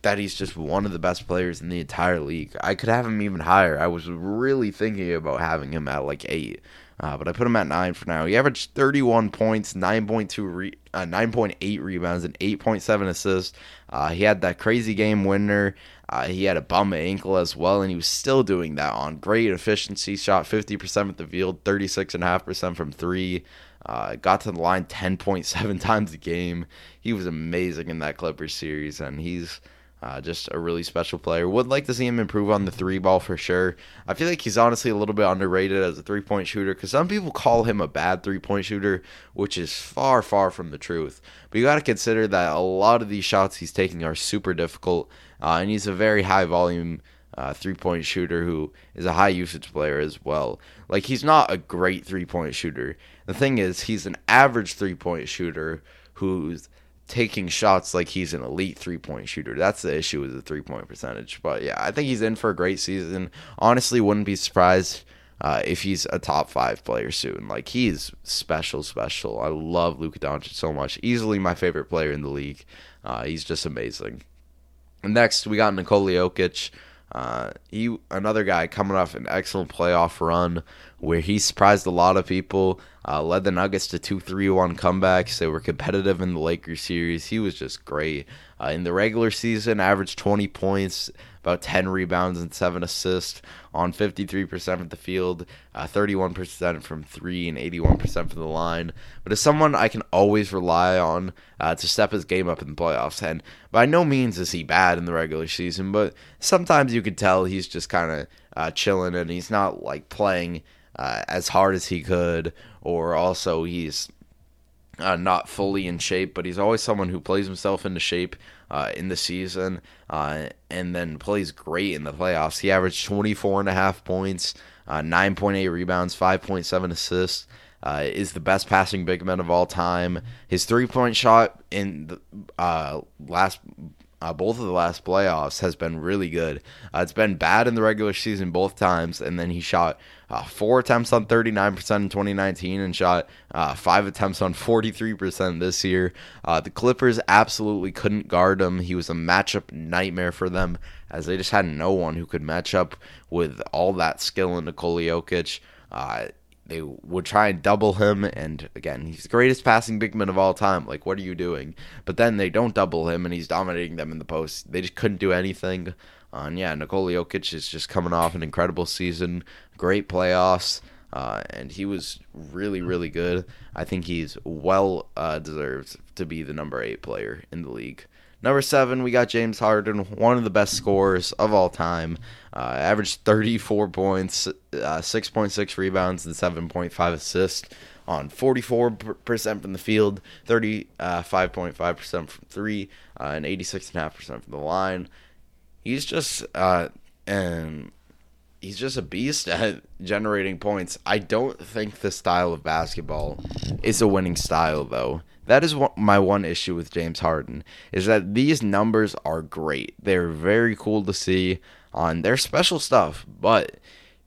that he's just one of the best players in the entire league. I could have him even higher. I was really thinking about having him at like eight, uh, but I put him at nine for now. He averaged thirty-one points, nine point two, re- uh, nine point eight rebounds, and eight point seven assists. Uh, he had that crazy game winner. Uh, he had a bum ankle as well, and he was still doing that on great efficiency. Shot fifty percent at the field, thirty-six point five percent from three. Uh, got to the line ten point seven times a game. He was amazing in that Clippers series, and he's uh, just a really special player. Would like to see him improve on the three ball for sure. I feel like he's honestly a little bit underrated as a three-point shooter because some people call him a bad three-point shooter, which is far, far from the truth. But you got to consider that a lot of these shots he's taking are super difficult, uh, and he's a very high-volume Uh, three-point shooter who is a high-usage player as well. Like, he's not a great three-point shooter. The thing is, he's an average three-point shooter who's taking shots like he's an elite three-point shooter. That's the issue with the three-point percentage. But, yeah, I think he's in for a great season. Honestly, wouldn't be surprised uh, if he's a top-five player soon. Like, he's special, special. I love Luka Doncic so much. Easily my favorite player in the league. Uh, he's just amazing. And next, we got Nikola Jokic. Uh, he another guy coming off an excellent playoff run where he surprised a lot of people, uh, led the Nuggets to two three one comebacks. They were competitive in the Lakers series. He was just great. Uh, in the regular season, averaged twenty points, about ten rebounds and seven assists on fifty-three percent of the field, uh, thirty-one percent from three, and eighty-one percent from the line. But as someone I can always rely on uh, to step his game up in the playoffs, and by no means is he bad in the regular season, but sometimes you could tell he's just kind of uh, chilling, and he's not like playing uh, as hard as he could, or also he's uh, not fully in shape, but he's always someone who plays himself into shape uh, in the season, uh, and then plays great in the playoffs. He averaged twenty-four point five points, uh, nine point eight rebounds, five point seven assists, uh, is the best passing big man of all time. His three-point shot in the uh, last Uh, both of the last playoffs has been really good. Uh, it's been bad in the regular season both times, and then he shot uh, four attempts on thirty-nine percent in twenty nineteen and shot uh, five attempts on forty-three percent this year. Uh, the Clippers absolutely couldn't guard him. He was a matchup nightmare for them, as they just had no one who could match up with all that skill in Nikola Jokic. Uh, They would try and double him, and again, he's the greatest passing big man of all time. Like, what are you doing? But then they don't double him, and he's dominating them in the post. They just couldn't do anything. Uh, and yeah, Nikola Jokic is just coming off an incredible season, great playoffs, uh, and he was really, really good. I think he's well uh, deserved to be the number eight player in the league. Number seven, we got James Harden, one of the best scorers of all time. Uh, averaged thirty-four points, uh, six point six rebounds, and seven point five assists on forty-four percent from the field, thirty-five point five percent from three, uh, and eighty-six point five percent from the line. He's just uh, and he's just a beast at generating points. I don't think this style of basketball is a winning style, though. That is what my one issue with James Harden, is that these numbers are great. They're very cool to see on their special stuff, but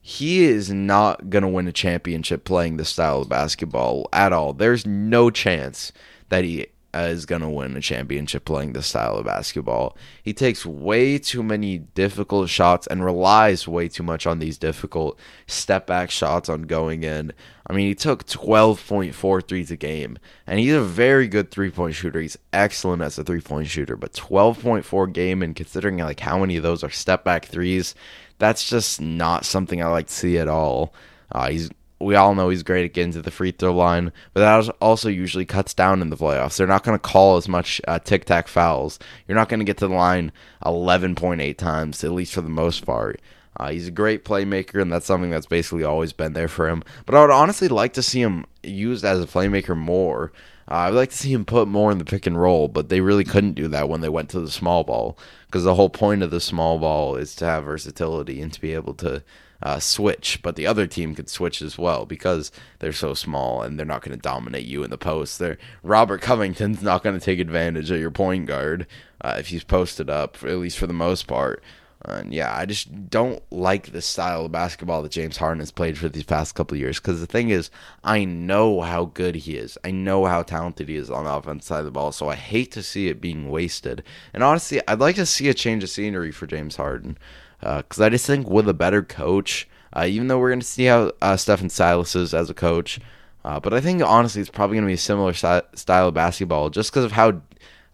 he is not going to win a championship playing this style of basketball at all. There's no chance that he is going to win a championship playing this style of basketball. He takes way too many difficult shots and relies way too much on these difficult step-back shots on going in. I mean, he took twelve point four threes a game, and he's a very good three-point shooter. He's excellent as a three-point shooter, but twelve point four a game, and considering like how many of those are step-back threes, that's just not something I like to see at all. Uh, he's We all know he's great at getting to the free throw line, but that also usually cuts down in the playoffs. They're not going to call as much uh, tic-tac fouls. You're not going to get to the line eleven point eight times, at least for the most part. Uh, he's a great playmaker, and that's something that's basically always been there for him. But I would honestly like to see him used as a playmaker more. Uh, I would like to see him put more in the pick and roll, but they really couldn't do that when they went to the small ball, because the whole point of the small ball is to have versatility and to be able to Uh, switch, but the other team could switch as well because they're so small and they're not going to dominate you in the post. They're, Robert Covington's not going to take advantage of your point guard uh, if he's posted up, at least for the most part. Uh, and yeah, I just don't like the style of basketball that James Harden has played for these past couple of years, because the thing is, I know how good he is. I know how talented he is on the offensive side of the ball, so I hate to see it being wasted. And honestly, I'd like to see a change of scenery for James Harden. Because uh, I just think with a better coach, uh, even though we're going to see how uh, Stephen Silas is as a coach, uh, but I think honestly it's probably going to be a similar si- style of basketball, just because of how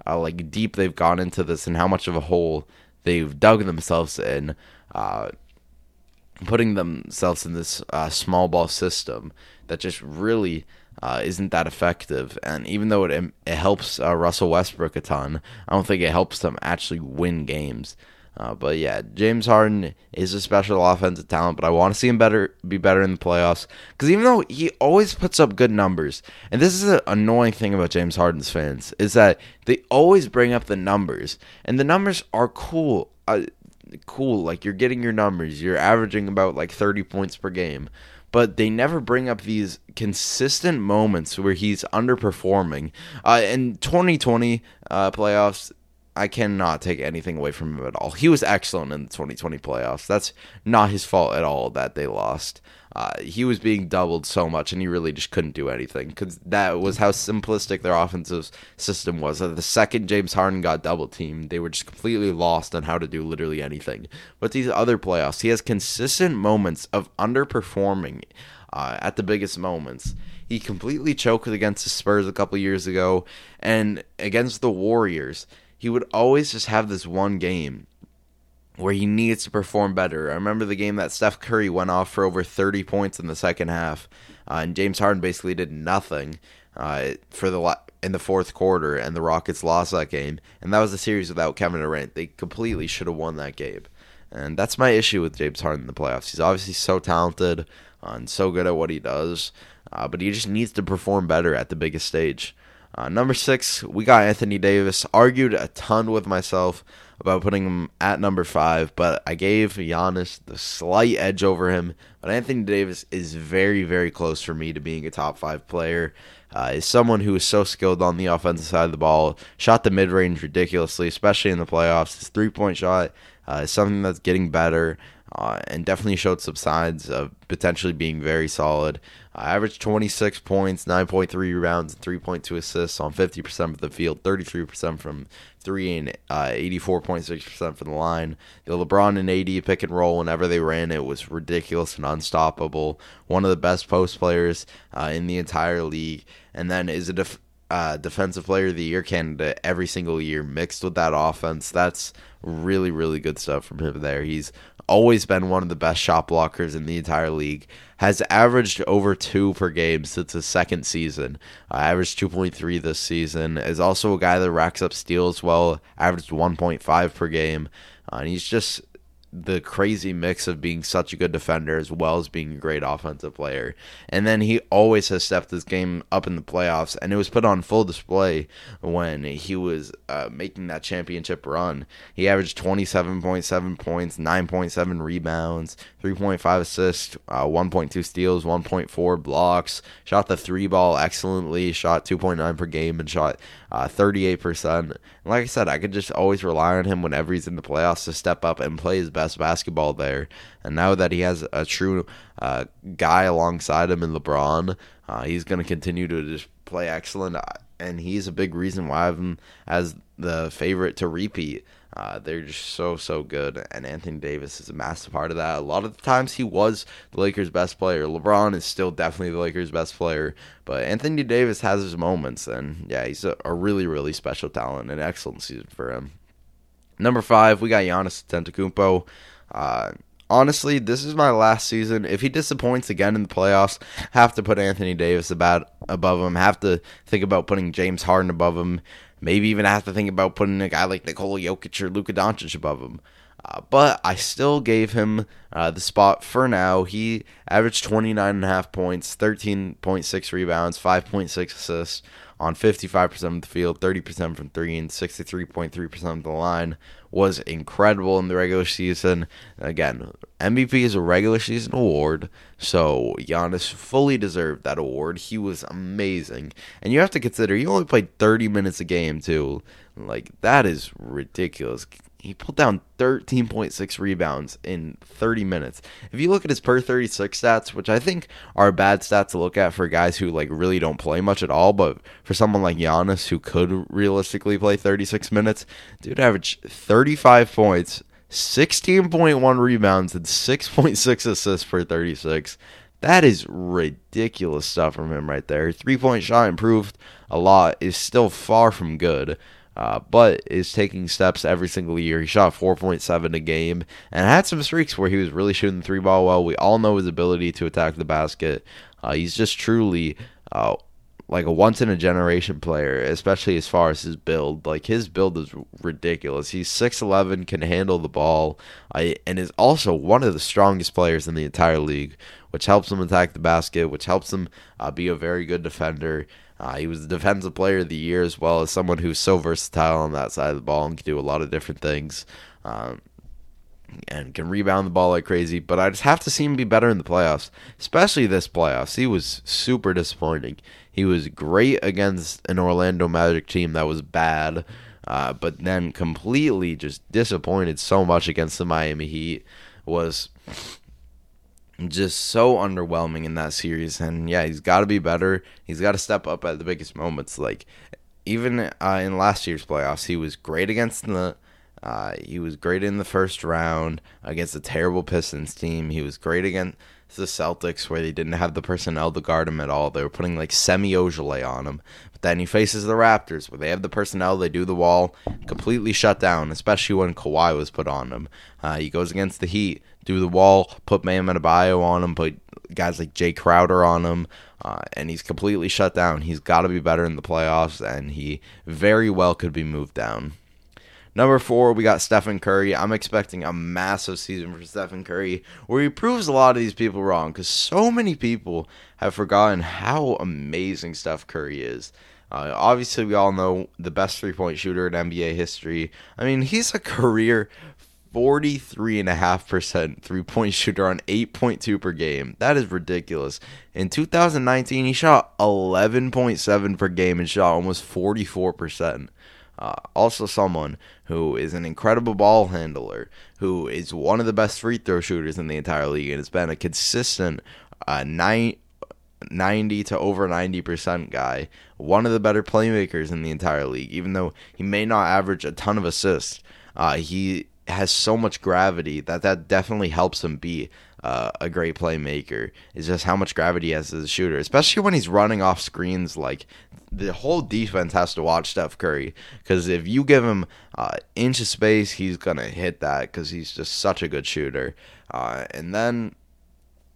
uh, like deep they've gone into this and how much of a hole they've dug themselves in, uh, putting themselves in this uh, small ball system that just really Uh, isn't that effective. And even though it it helps uh, Russell Westbrook a ton, I don't think it helps them actually win games. Uh, but yeah, James Harden is a special offensive talent, but I want to see him better, be better in the playoffs, because even though he always puts up good numbers, and this is an annoying thing about James Harden's fans, is that they always bring up the numbers, and the numbers are cool. Uh, cool, like you're getting your numbers, you're averaging about like thirty points per game, but they never bring up these consistent moments where he's underperforming. Uh, in twenty twenty uh, playoffs, I cannot take anything away from him at all. He was excellent in the twenty twenty playoffs. That's not his fault at all that they lost. Uh, he was being doubled so much, and he really just couldn't do anything, because that was how simplistic their offensive system was. The second James Harden got double-teamed, they were just completely lost on how to do literally anything. But these other playoffs, he has consistent moments of underperforming uh, at the biggest moments. He completely choked against the Spurs a couple years ago, and against the Warriors, he would always just have this one game where he needs to perform better. I remember the game that Steph Curry went off for over thirty points in the second half, uh, and James Harden basically did nothing uh, for the la- in the fourth quarter, and the Rockets lost that game. And that was a series without Kevin Durant. They completely should have won that game. And that's my issue with James Harden in the playoffs. He's obviously so talented uh, and so good at what he does, uh, but he just needs to perform better at the biggest stage. Uh, number six, we got Anthony Davis. Argued a ton with myself about putting him at number five, but I gave Giannis the slight edge over him. But Anthony Davis is very, very close for me to being a top five player. Uh, is someone who is so skilled on the offensive side of the ball, shot the mid-range ridiculously, especially in the playoffs. His three-point shot uh, is something that's getting better, uh, and definitely showed some signs of potentially being very solid. Uh, averaged twenty-six points, nine point three rebounds, and three point two assists on fifty percent of the field, thirty-three percent from three, and uh, eighty-four point six percent from the line. The LeBron and A D pick and roll, whenever they ran it, was ridiculous and unstoppable. One of the best post players uh, in the entire league. And then is a def- uh, defensive player of the year candidate every single year, mixed with that offense. That's really, really good stuff from him there. He's always been one of the best shot blockers in the entire league. Has averaged over two per game since his second season. Uh, averaged two point three this season. Is also a guy that racks up steals well. Averaged one point five per game. Uh, and he's just the crazy mix of being such a good defender as well as being a great offensive player. And then he always has stepped this game up in the playoffs, and it was put on full display when he was uh, making that championship run. He averaged twenty-seven point seven points, nine point seven rebounds, three point five assists, uh, one point two steals, one point four blocks, shot the three ball excellently, shot two point nine per game, and shot uh, thirty-eight percent. And like I said, I could just always rely on him whenever he's in the playoffs to step up and play his best basketball there. And now that he has a true uh, guy alongside him in LeBron, uh, he's going to continue to just play excellent, and he's a big reason why I have him as the favorite to repeat. Uh, they're just so, so good, and Anthony Davis is a massive part of that. A lot of the times he was the Lakers' best player. LeBron is still definitely the Lakers' best player, but Anthony Davis has his moments, and yeah, he's a, a really, really special talent, and excellent season for him. Number five, we got Giannis Antetokounmpo. Uh, honestly, this is my last season. If he disappoints again in the playoffs, have to put Anthony Davis about above him. Have to think about putting James Harden above him. Maybe even have to think about putting a guy like Nikola Jokic or Luka Doncic above him. Uh, but I still gave him uh, the spot for now. He averaged twenty-nine point five points, thirteen point six rebounds, five point six assists on fifty-five percent of the field, thirty percent from three, and sixty-three point three percent of the line. Was incredible in the regular season. Again, M V P is a regular season award, so Giannis fully deserved that award. He was amazing. And you have to consider, he only played thirty minutes a game, too. Like, that is ridiculous. He pulled down thirteen point six rebounds in thirty minutes. If you look at his per thirty-six stats, which I think are bad stats to look at for guys who like really don't play much at all, but for someone like Giannis who could realistically play thirty-six minutes, dude averaged thirty-five points, sixteen point one rebounds, and six point six assists per thirty-six. That is ridiculous stuff from him right there. Three-point shot improved a lot, is still far from good. Uh, but is taking steps every single year. He shot four point seven a game and had some streaks where he was really shooting the three ball well. We all know his ability to attack the basket. Uh, he's just truly uh, like a once-in-a-generation player, especially as far as his build. Like, his build is ridiculous. He's six eleven, can handle the ball, uh, and is also one of the strongest players in the entire league, which helps him attack the basket, which helps him uh, be a very good defender. Uh, he was the defensive player of the year, as well as someone who's so versatile on that side of the ball and can do a lot of different things, um, and can rebound the ball like crazy. But I just have to see him be better in the playoffs, especially this playoffs. He was super disappointing. He was great against an Orlando Magic team that was bad, uh, but then completely just disappointed so much against the Miami Heat. Was just so underwhelming in that series, and yeah, he's got to be better. He's got to step up at the biggest moments. Like, even uh, in last year's playoffs, he was great against the. Uh, he was great in the first round against a terrible Pistons team. He was great against to the Celtics where they didn't have the personnel to guard him at all. They were putting like Semi Ojeley on him. But then he faces the Raptors where they have the personnel, they do the wall, completely shut down, especially when Kawhi was put on him. Uh, he goes against the Heat, do the wall, put Bam Adebayo on him, put guys like Jay Crowder on him, uh, and he's completely shut down. He's got to be better in the playoffs, and he very well could be moved down. Number four, we got Stephen Curry. I'm expecting a massive season for Stephen Curry, where he proves a lot of these people wrong, because so many people have forgotten how amazing Steph Curry is. Uh, obviously, we all know the best three-point shooter in N B A history. I mean, he's a career forty-three point five percent three-point shooter on eight point two per game. That is ridiculous. In two thousand nineteen, he shot eleven point seven per game and shot almost forty-four percent. Uh, also someone who is an incredible ball handler, who is one of the best free throw shooters in the entire league, and has been a consistent uh, ninety to over ninety percent guy, one of the better playmakers in the entire league, even though he may not average a ton of assists. Uh, he has so much gravity that that definitely helps him be uh, a great playmaker. It's just how much gravity he has as a shooter, especially when he's running off screens. Like, the whole defense has to watch Steph Curry, because if you give him an uh, inch of space, he's going to hit that, because he's just such a good shooter. Uh, and then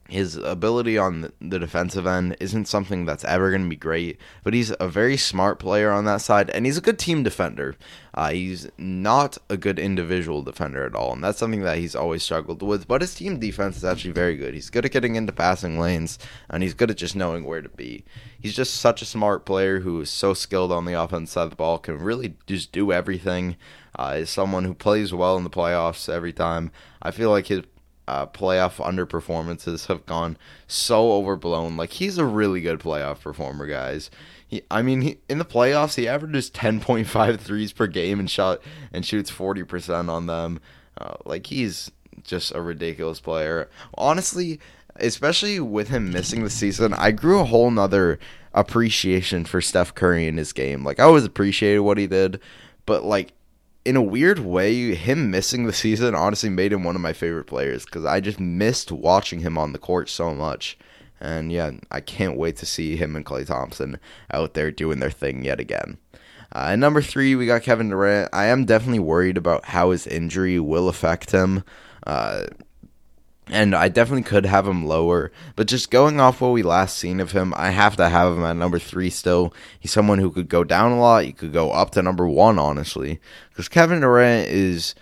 his ability on the defensive end isn't something that's ever going to be great, but he's a very smart player on that side, and he's a good team defender. Uh, he's not a good individual defender at all, and that's something that he's always struggled with, but his team defense is actually very good. He's good at getting into passing lanes, and he's good at just knowing where to be. He's just such a smart player who is so skilled on the offensive side of the ball, can really just do everything. Uh, is someone who plays well in the playoffs every time. I feel like his Uh, playoff underperformances have gone so overblown. Like, he's a really good playoff performer, guys. He, I mean, he, in the playoffs, he averages ten point five threes per game and shot and shoots forty percent on them. Uh, like, he's just a ridiculous player. Honestly, especially with him missing the season, I grew a whole nother appreciation for Steph Curry in his game. Like, I always appreciated what he did, but, like, in a weird way, him missing the season honestly made him one of my favorite players, because I just missed watching him on the court so much. And yeah, I can't wait to see him and Klay Thompson out there doing their thing yet again. Uh, and number three, we got Kevin Durant. I am definitely worried about how his injury will affect him. Uh, and I definitely could have him lower. But just going off what we last seen of him, I have to have him at number three still. He's someone who could go down a lot. He could go up to number one, honestly. Because Kevin Durant is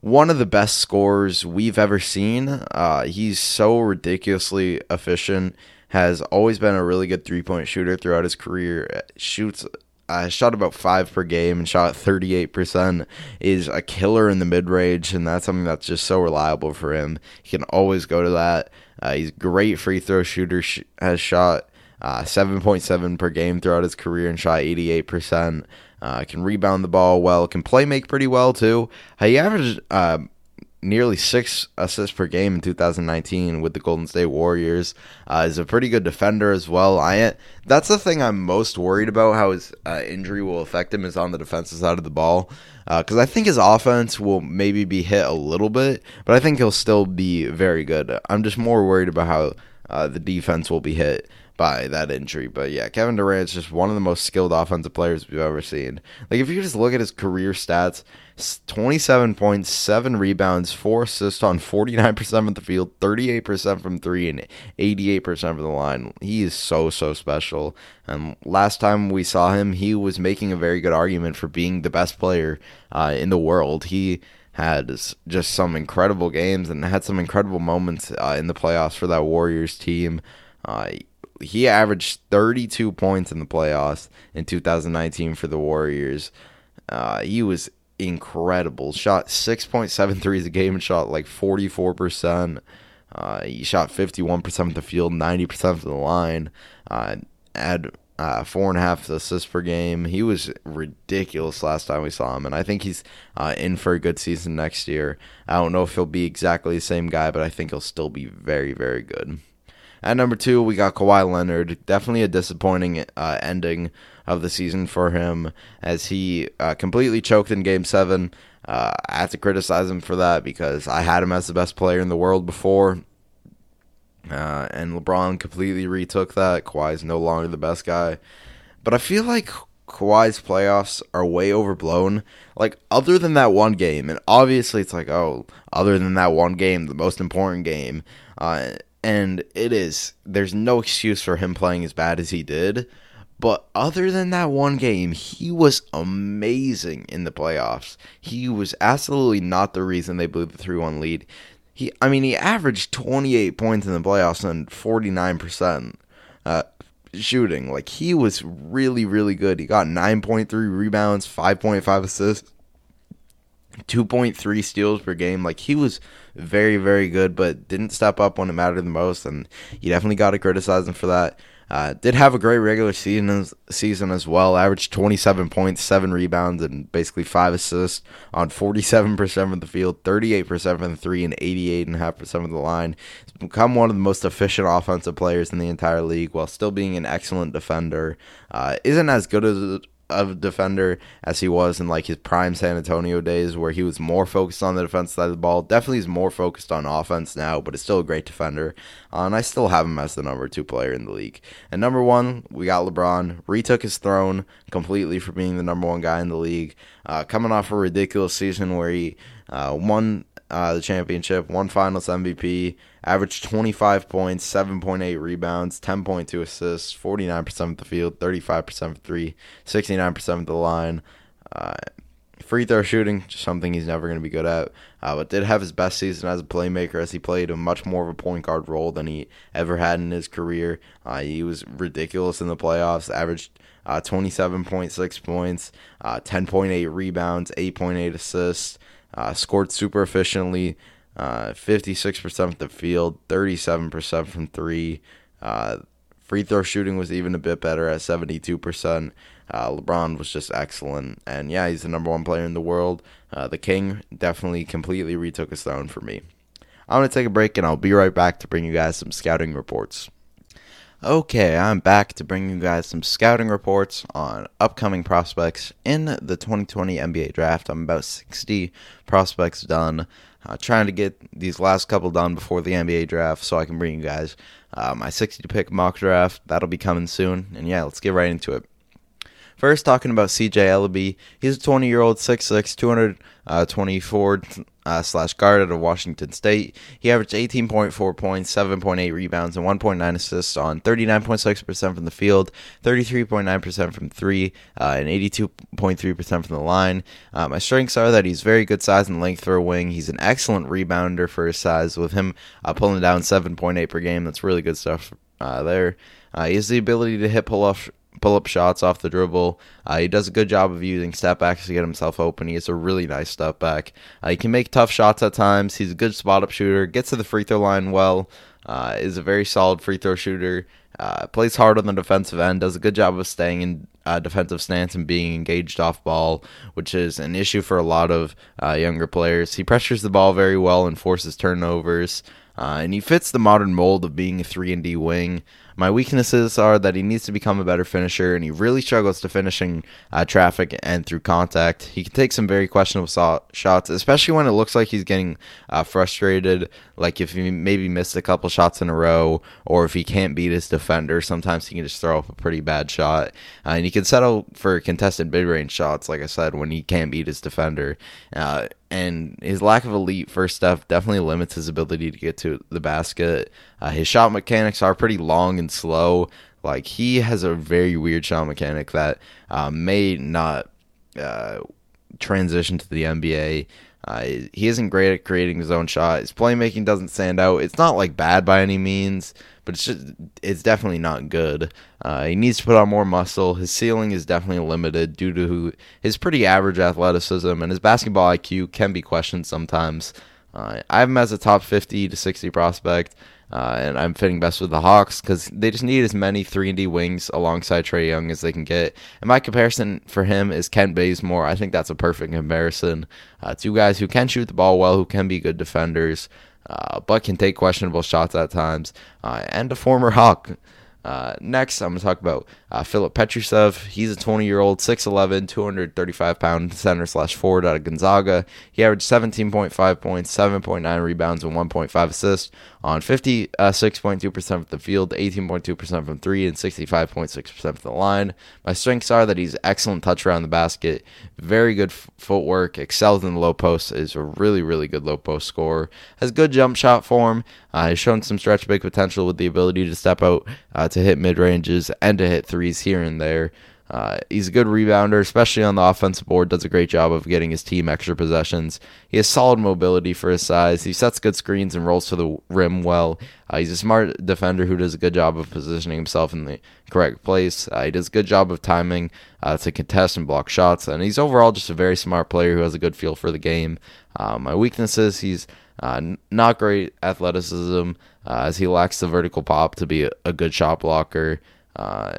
one of the best scorers we've ever seen. Uh, he's so ridiculously efficient. Has always been a really good three-point shooter throughout his career. Shoots... Uh, shot about five per game and shot thirty-eight percent, is a killer in the mid-range, and that's something that's just so reliable for him. He can always go to that. Uh, he's a great free throw shooter, sh- has shot uh, seven point seven per game throughout his career and shot eighty-eight percent. Uh, can rebound the ball well, can play make pretty well too. Uh, he averaged uh, nearly six assists per game in two thousand nineteen with the Golden State Warriors. Uh, is a pretty good defender as well. I That's the thing I'm most worried about, how his uh, injury will affect him, is on the defensive side of the ball. Because uh, I think his offense will maybe be hit a little bit, but I think he'll still be very good. I'm just more worried about how uh, the defense will be hit by that injury. But yeah, Kevin Durant's just one of the most skilled offensive players we've ever seen. Like, if you just look at his career stats, twenty-seven points, seven rebounds, four assists on forty-nine percent of the field, thirty-eight percent from three, and eighty-eight percent from the line. He is so, so special. And last time we saw him, he was making a very good argument for being the best player uh, in the world. He had just some incredible games and had some incredible moments uh, in the playoffs for that Warriors team. Uh, He averaged thirty-two points in the playoffs in two thousand nineteen for the Warriors. Uh, he was incredible. Shot six point seven threes a game and shot like forty-four percent. Uh, he shot fifty-one percent of the field, ninety percent of the line. Uh, had uh, four and a half assists per game. He was ridiculous last time we saw him, and I think he's uh, in for a good season next year. I don't know if he'll be exactly the same guy, but I think he'll still be very, very good. At number two, we got Kawhi Leonard. Definitely a disappointing uh, ending of the season for him, as he uh, completely choked in Game seven. Uh, I have to criticize him for that, because I had him as the best player in the world before. Uh, and LeBron completely retook that. Kawhi's no longer the best guy. But I feel like Kawhi's playoffs are way overblown. Like, other than that one game, and obviously it's like, oh, other than that one game, the most important game, uh, and it is. There's no excuse for him playing as bad as he did. But other than that one game, he was amazing in the playoffs. He was absolutely not the reason they blew the three one lead. He, I mean, he averaged twenty-eight points in the playoffs and forty-nine percent uh, shooting. Like, he was really, really good. He got nine point three rebounds, five point five assists, two point three steals per game. Like, he was very, very good, but didn't step up when it mattered the most. And you definitely got to criticize him for that. Uh, did have a great regular season season as well. Averaged twenty-seven points, seven rebounds, and basically five assists on forty-seven percent of the field, thirty-eight percent from the three, and eighty-eight point five percent of the line. He's become one of the most efficient offensive players in the entire league while still being an excellent defender. Uh, isn't as good as a, of a defender as he was in like his prime San Antonio days, where he was more focused on the defense side of the ball. Definitely is more focused on offense now, but is still a great defender. Uh, and I still have him as the number two player in the league. And number one, we got LeBron. Retook his throne completely for being the number one guy in the league. Uh, coming off a ridiculous season where he uh, won uh, the championship, won Finals M V P, averaged twenty-five points, seven point eight rebounds, ten point two assists, forty-nine percent of the field, thirty-five percent of three, sixty-nine percent of the line. Uh, free throw shooting, just something he's never going to be good at, uh, but did have his best season as a playmaker as he played a much more of a point guard role than he ever had in his career. Uh, he was ridiculous in the playoffs, averaged uh, twenty-seven point six points, uh, ten point eight rebounds, eight point eight assists, uh, scored super efficiently, Uh, fifty-six percent of the field, thirty-seven percent from three. Uh, free throw shooting was even a bit better at seventy-two percent. Uh, LeBron was just excellent. And yeah, he's the number one player in the world. Uh, the King definitely completely retook his throne for me. I'm going to take a break and I'll be right back to bring you guys some scouting reports. Okay, I'm back to bring you guys some scouting reports on upcoming prospects in the twenty twenty N B A Draft. I'm about sixty prospects done. Uh, trying to get these last couple done before the N B A draft so I can bring you guys uh, my sixty-pick mock draft. That'll be coming soon. And yeah, let's get right into it. First, talking about C J Ellaby. He's a twenty-year-old, six six, two hundred twenty-four uh, slash guard out of Washington State. He averaged eighteen point four points, seven point eight rebounds, and one point nine assists on thirty-nine point six percent from the field, thirty-three point nine percent from three, uh, and eighty-two point three percent from the line. Uh, my strengths are that he's very good size and length for a wing. He's an excellent rebounder for his size, with him uh, pulling down seven point eight per game. That's really good stuff uh, there. Uh, he has the ability to hit pull-off pull-up shots off the dribble. Uh, he does a good job of using step backs to get himself open. He has a really nice step back. Uh, he can make tough shots at times. He's a good spot-up shooter. Gets to the free throw line well. Uh, is a very solid free throw shooter. Uh, plays hard on the defensive end. Does a good job of staying in uh, defensive stance and being engaged off ball, which is an issue for a lot of uh, younger players. He pressures the ball very well and forces turnovers. Uh, and he fits the modern mold of being a three and D wing. My weaknesses are that he needs to become a better finisher, and he really struggles to finishing uh, traffic and through contact. He can take some very questionable so- shots, especially when it looks like he's getting uh, frustrated, like if he maybe missed a couple shots in a row, or if he can't beat his defender, sometimes he can just throw up a pretty bad shot. Uh, and he can settle for contested mid-range shots, like I said, when he can't beat his defender. Uh, and his lack of elite first step definitely limits his ability to get to the basket. Uh, his shot mechanics are pretty long and slow. Like, he has a very weird shot mechanic that uh, may not uh, transition to the N B A. Uh, he isn't great at creating his own shot. His playmaking doesn't stand out. It's not like bad by any means, but it's just, it's definitely not good. Uh, he needs to put on more muscle. His ceiling is definitely limited due to his pretty average athleticism, and his basketball I Q can be questioned sometimes. Uh, I have him as a top fifty to sixty prospect. Uh, and I'm fitting best with the Hawks because they just need as many three and D wings alongside Trae Young as they can get. And my comparison for him is Kent Bazemore. I think that's a perfect comparison. Uh, two guys who can shoot the ball well, who can be good defenders, uh, but can take questionable shots at times, uh, and a former Hawk. Uh, next, I'm going to talk about uh, Filip Petrusev. He's a twenty-year-old, six eleven, two hundred thirty-five pound center-slash-forward out of Gonzaga. He averaged seventeen point five points, seven point nine rebounds, and one point five assists on fifty-six point two percent of the field, eighteen point two percent from three, and sixty-five point six percent from the line. My strengths are that he's excellent touch around the basket, very good f- footwork, excels in the low post, is a really, really good low post scorer, has good jump shot form, uh, has shown some stretch big potential with the ability to step out uh, to hit mid-ranges and to hit threes here and there. Uh, he's a good rebounder, especially on the offensive board, does a great job of getting his team extra possessions. He has solid mobility for his size. He sets good screens and rolls to the rim well. Uh, he's a smart defender who does a good job of positioning himself in the correct place. Uh, he does a good job of timing uh, to contest and block shots. And he's overall just a very smart player who has a good feel for the game. Uh, my weaknesses, he's uh, n- not great athleticism, uh, as he lacks the vertical pop to be a, a good shot blocker. Uh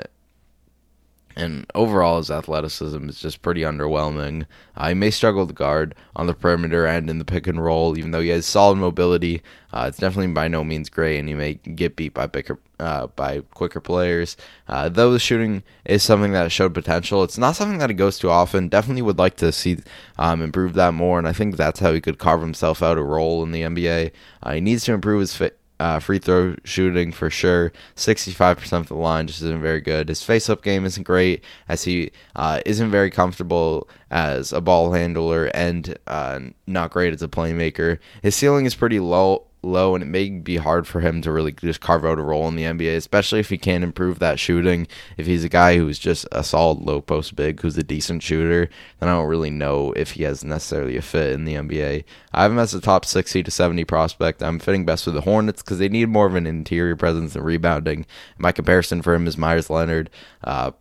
And overall, his athleticism is just pretty underwhelming. Uh, he may struggle to guard on the perimeter and in the pick and roll, even though he has solid mobility. Uh, it's definitely by no means great, and he may get beat by bigger, uh, by quicker players. Uh, though the shooting is something that showed potential, it's not something that he goes to often. Definitely would like to see um, improve that more, and I think that's how he could carve himself out a role in the N B A. Uh, he needs to improve his fit. Uh, free throw shooting for sure. sixty-five percent of the line just isn't very good. His face-up game isn't great, as he uh, isn't very comfortable as a ball handler and uh, not great as a playmaker. His ceiling is pretty low, low, and it may be hard for him to really just carve out a role in the N B A, especially if he can't improve that shooting. If he's a guy who's just a solid low-post big who's a decent shooter, then I don't really know if he has necessarily a fit in the N B A. I have him as a top sixty to seventy prospect. I'm fitting best with the Hornets because they need more of an interior presence and rebounding. My comparison for him is Myers Leonard. Uh,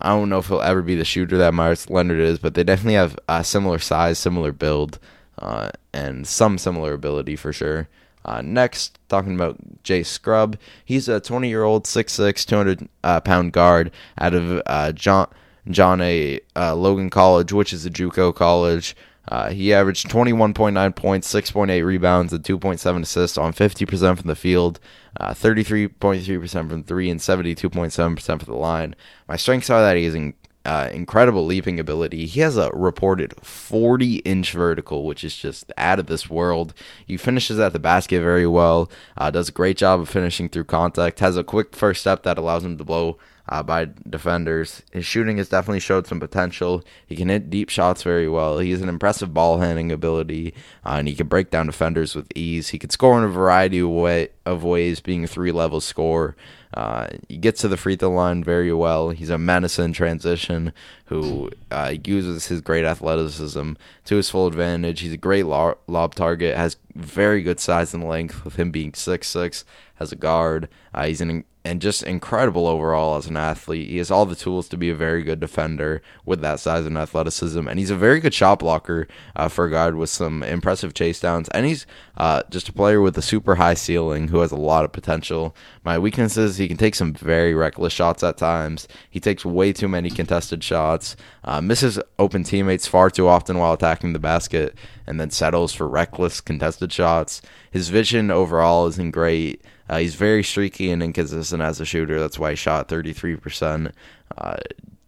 I don't know if he'll ever be the shooter that Myers Leonard is, but they definitely have a similar size, similar build, uh, and some similar ability for sure. Uh, next, talking about Jay Scrub. He's a twenty-year-old, six six, two hundred pound uh, guard out of uh, John, John A. Uh, Logan College, which is a JUCO college. Uh, he averaged twenty-one point nine points, six point eight rebounds, and two point seven assists on fifty percent from the field, uh, thirty-three point three percent from three, and seventy-two point seven percent from the line. My strengths are that he is in, uh, incredible leaping ability. He has a reported forty inch vertical, which is just out of this world. He finishes at the basket very well, uh, does a great job of finishing through contact, has a quick first step that allows him to blow uh, by defenders. His shooting has definitely showed some potential. He can hit deep shots very well. He has an impressive ball handling ability, uh, and he can break down defenders with ease. He can score in a variety of, way- of ways, being a three-level scorer. Uh, he gets to the free throw line very well. He's a menace in transition who uh, uses his great athleticism to his full advantage. He's a great lo- lob target, has very good size and length with him being six six as a guard. Uh, he's an and just incredible overall as an athlete. He has all the tools to be a very good defender with that size and athleticism, and he's a very good shot blocker uh, for a guard with some impressive chase downs, and he's uh, just a player with a super high ceiling who has a lot of potential. My weakness is he can take some very reckless shots at times. He takes way too many contested shots, uh, misses open teammates far too often while attacking the basket, and then settles for reckless contested shots. His vision overall isn't great. Uh, he's very streaky and inconsistent as a shooter. That's why he shot thirty-three percent. Uh,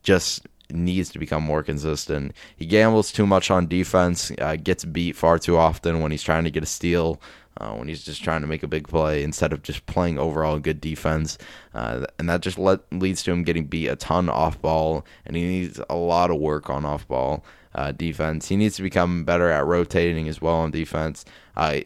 just needs to become more consistent. He gambles too much on defense, uh, gets beat far too often when he's trying to get a steal, uh, when he's just trying to make a big play instead of just playing overall good defense. Uh, and that just le- leads to him getting beat a ton off ball, and he needs a lot of work on off ball uh, defense. He needs to become better at rotating as well on defense. Uh,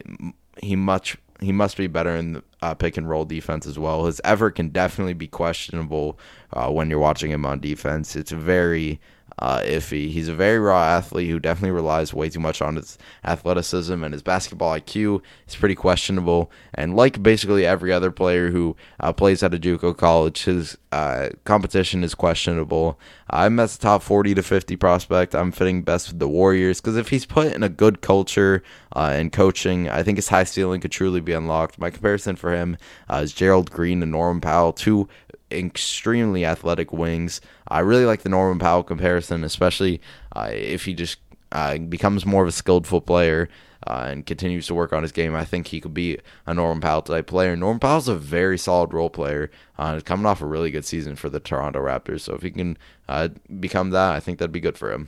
he much... He must be better in the uh, pick-and-roll defense as well. His effort can definitely be questionable uh, when you're watching him on defense. It's very uh, iffy. He's a very raw athlete who definitely relies way too much on his athleticism, and his basketball I Q is pretty questionable. And like basically every other player who uh, plays at a JUCO college, his uh, competition is questionable. I'm at the top forty to fifty prospect. I'm fitting best with the Warriors because if he's put in a good culture uh, and coaching, I think his high ceiling could truly be unlocked. My comparison for him uh, is Gerald Green and Norman Powell, two extremely athletic wings. I really like the Norman Powell comparison, especially uh, if he just uh, becomes more of a skilled football player. Uh, and continues to work on his game. I think he could be a Norman Powell type player. Norman Powell's a very solid role player. Uh, he's coming off a really good season for the Toronto Raptors. So if he can uh, become that, I think that'd be good for him.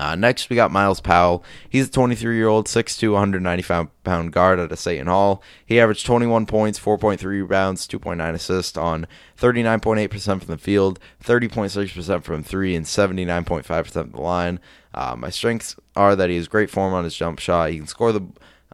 Uh, next, we got Miles Powell. He's a twenty-three-year-old, six foot two, one hundred ninety-five pound guard out of Seton Hall. He averaged twenty-one points, four point three rebounds, two point nine assists on thirty-nine point eight percent from the field, thirty point six percent from three, and seventy-nine point five percent of the line. Uh, my strengths are that he has great form on his jump shot. He can score the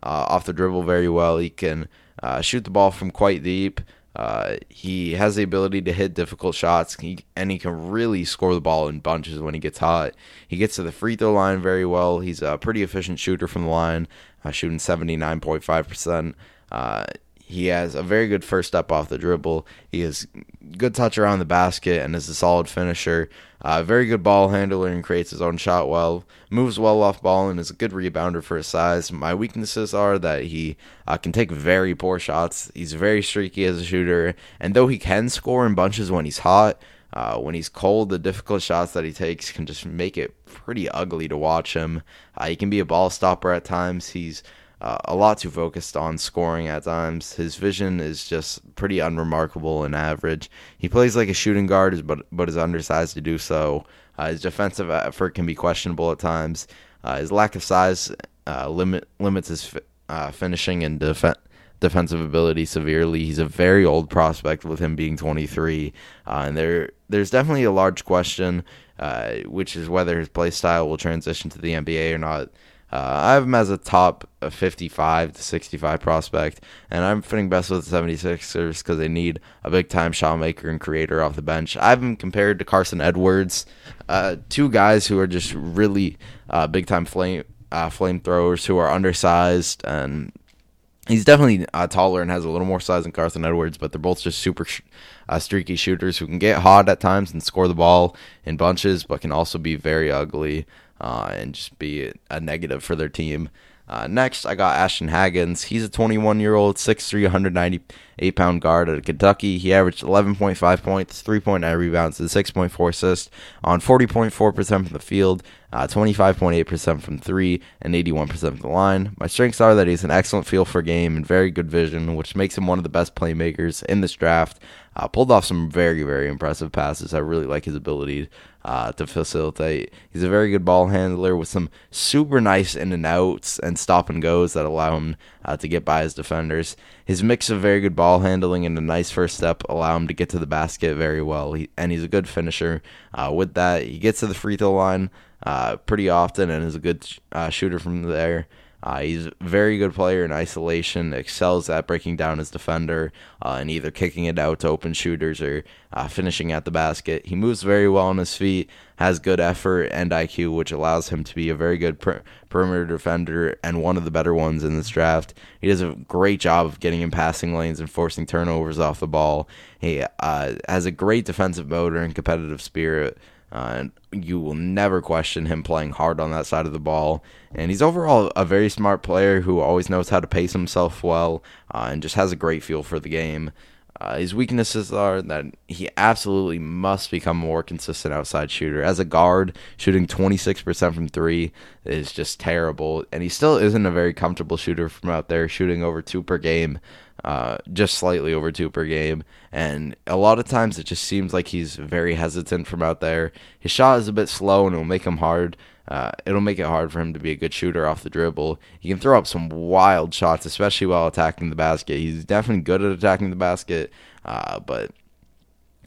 uh, off the dribble very well. He can uh, shoot the ball from quite deep. Uh, he has the ability to hit difficult shots, and he can really score the ball in bunches when he gets hot. He gets to the free throw line very well. He's a pretty efficient shooter from the line, uh, shooting seventy-nine point five percent. Uh, he has a very good first step off the dribble. He has good touch around the basket and is a solid finisher. Uh, very good ball handler and creates his own shot well. Moves well off ball and is a good rebounder for his size. My weaknesses are that he uh, can take very poor shots. He's very streaky as a shooter. And though he can score in bunches when he's hot, uh, when he's cold, the difficult shots that he takes can just make it pretty ugly to watch him. Uh, he can be a ball stopper at times. He's Uh, a lot too focused on scoring at times. His vision is just pretty unremarkable and average. He plays like a shooting guard, but but is undersized to do so. Uh, his defensive effort can be questionable at times. Uh, his lack of size uh, limit limits his fi- uh, finishing and defense. defensive ability severely. He's a very old prospect with him being twenty-three, uh, and there there's definitely a large question, uh, which is whether his play style will transition to the N B A or not. Uh, I have him as a top fifty-five to sixty-five prospect, and I'm fitting best with the seventy-sixers because they need a big-time shot maker and creator off the bench. I have him compared to Carson Edwards, uh, two guys who are just really uh, big-time flame uh, flamethrowers who are undersized, and he's definitely uh, taller and has a little more size than Carson Edwards, but they're both just super sh- uh, streaky shooters who can get hot at times and score the ball in bunches, but can also be very ugly uh, and just be a negative for their team. Uh, next, I got Ashton Haggins. He's a twenty-one-year-old, six foot three, one hundred ninety-eight pound guard out of Kentucky. He averaged eleven point five points, three point nine rebounds, and six point four assists on forty point four percent from the field, uh, twenty-five point eight percent from three, and eighty-one percent from the line. My strengths are that he's an excellent feel for game and very good vision, which makes him one of the best playmakers in this draft. Uh, pulled off some very, very impressive passes. I really like his ability uh, to facilitate. He's a very good ball handler with some super nice in and outs and stop and goes that allow him uh, to get by his defenders. His mix of very good ball handling and a nice first step allow him to get to the basket very well. He, and he's a good finisher. Uh, with that, he gets to the free throw line uh, pretty often and is a good uh, shooter from there. Uh, he's a very good player in isolation, excels at breaking down his defender uh, and either kicking it out to open shooters or uh, finishing at the basket. He moves very well on his feet, has good effort and I Q, which allows him to be a very good per- perimeter defender and one of the better ones in this draft. He does a great job of getting in passing lanes and forcing turnovers off the ball. He uh, has a great defensive motor and competitive spirit. Uh, and you will never question him playing hard on that side of the ball. And he's overall a very smart player who always knows how to pace himself well uh, and just has a great feel for the game. Uh, his weaknesses are that he absolutely must become a more consistent outside shooter. As a guard, shooting twenty-six percent from three is just terrible. And he still isn't a very comfortable shooter from out there, shooting over two per game. Uh, just slightly over two per game, and a lot of times it just seems like he's very hesitant from out there. His shot is a bit slow, and it'll make him hard. Uh, it'll make it hard for him to be a good shooter off the dribble. He can throw up some wild shots, especially while attacking the basket. He's definitely good at attacking the basket, uh, but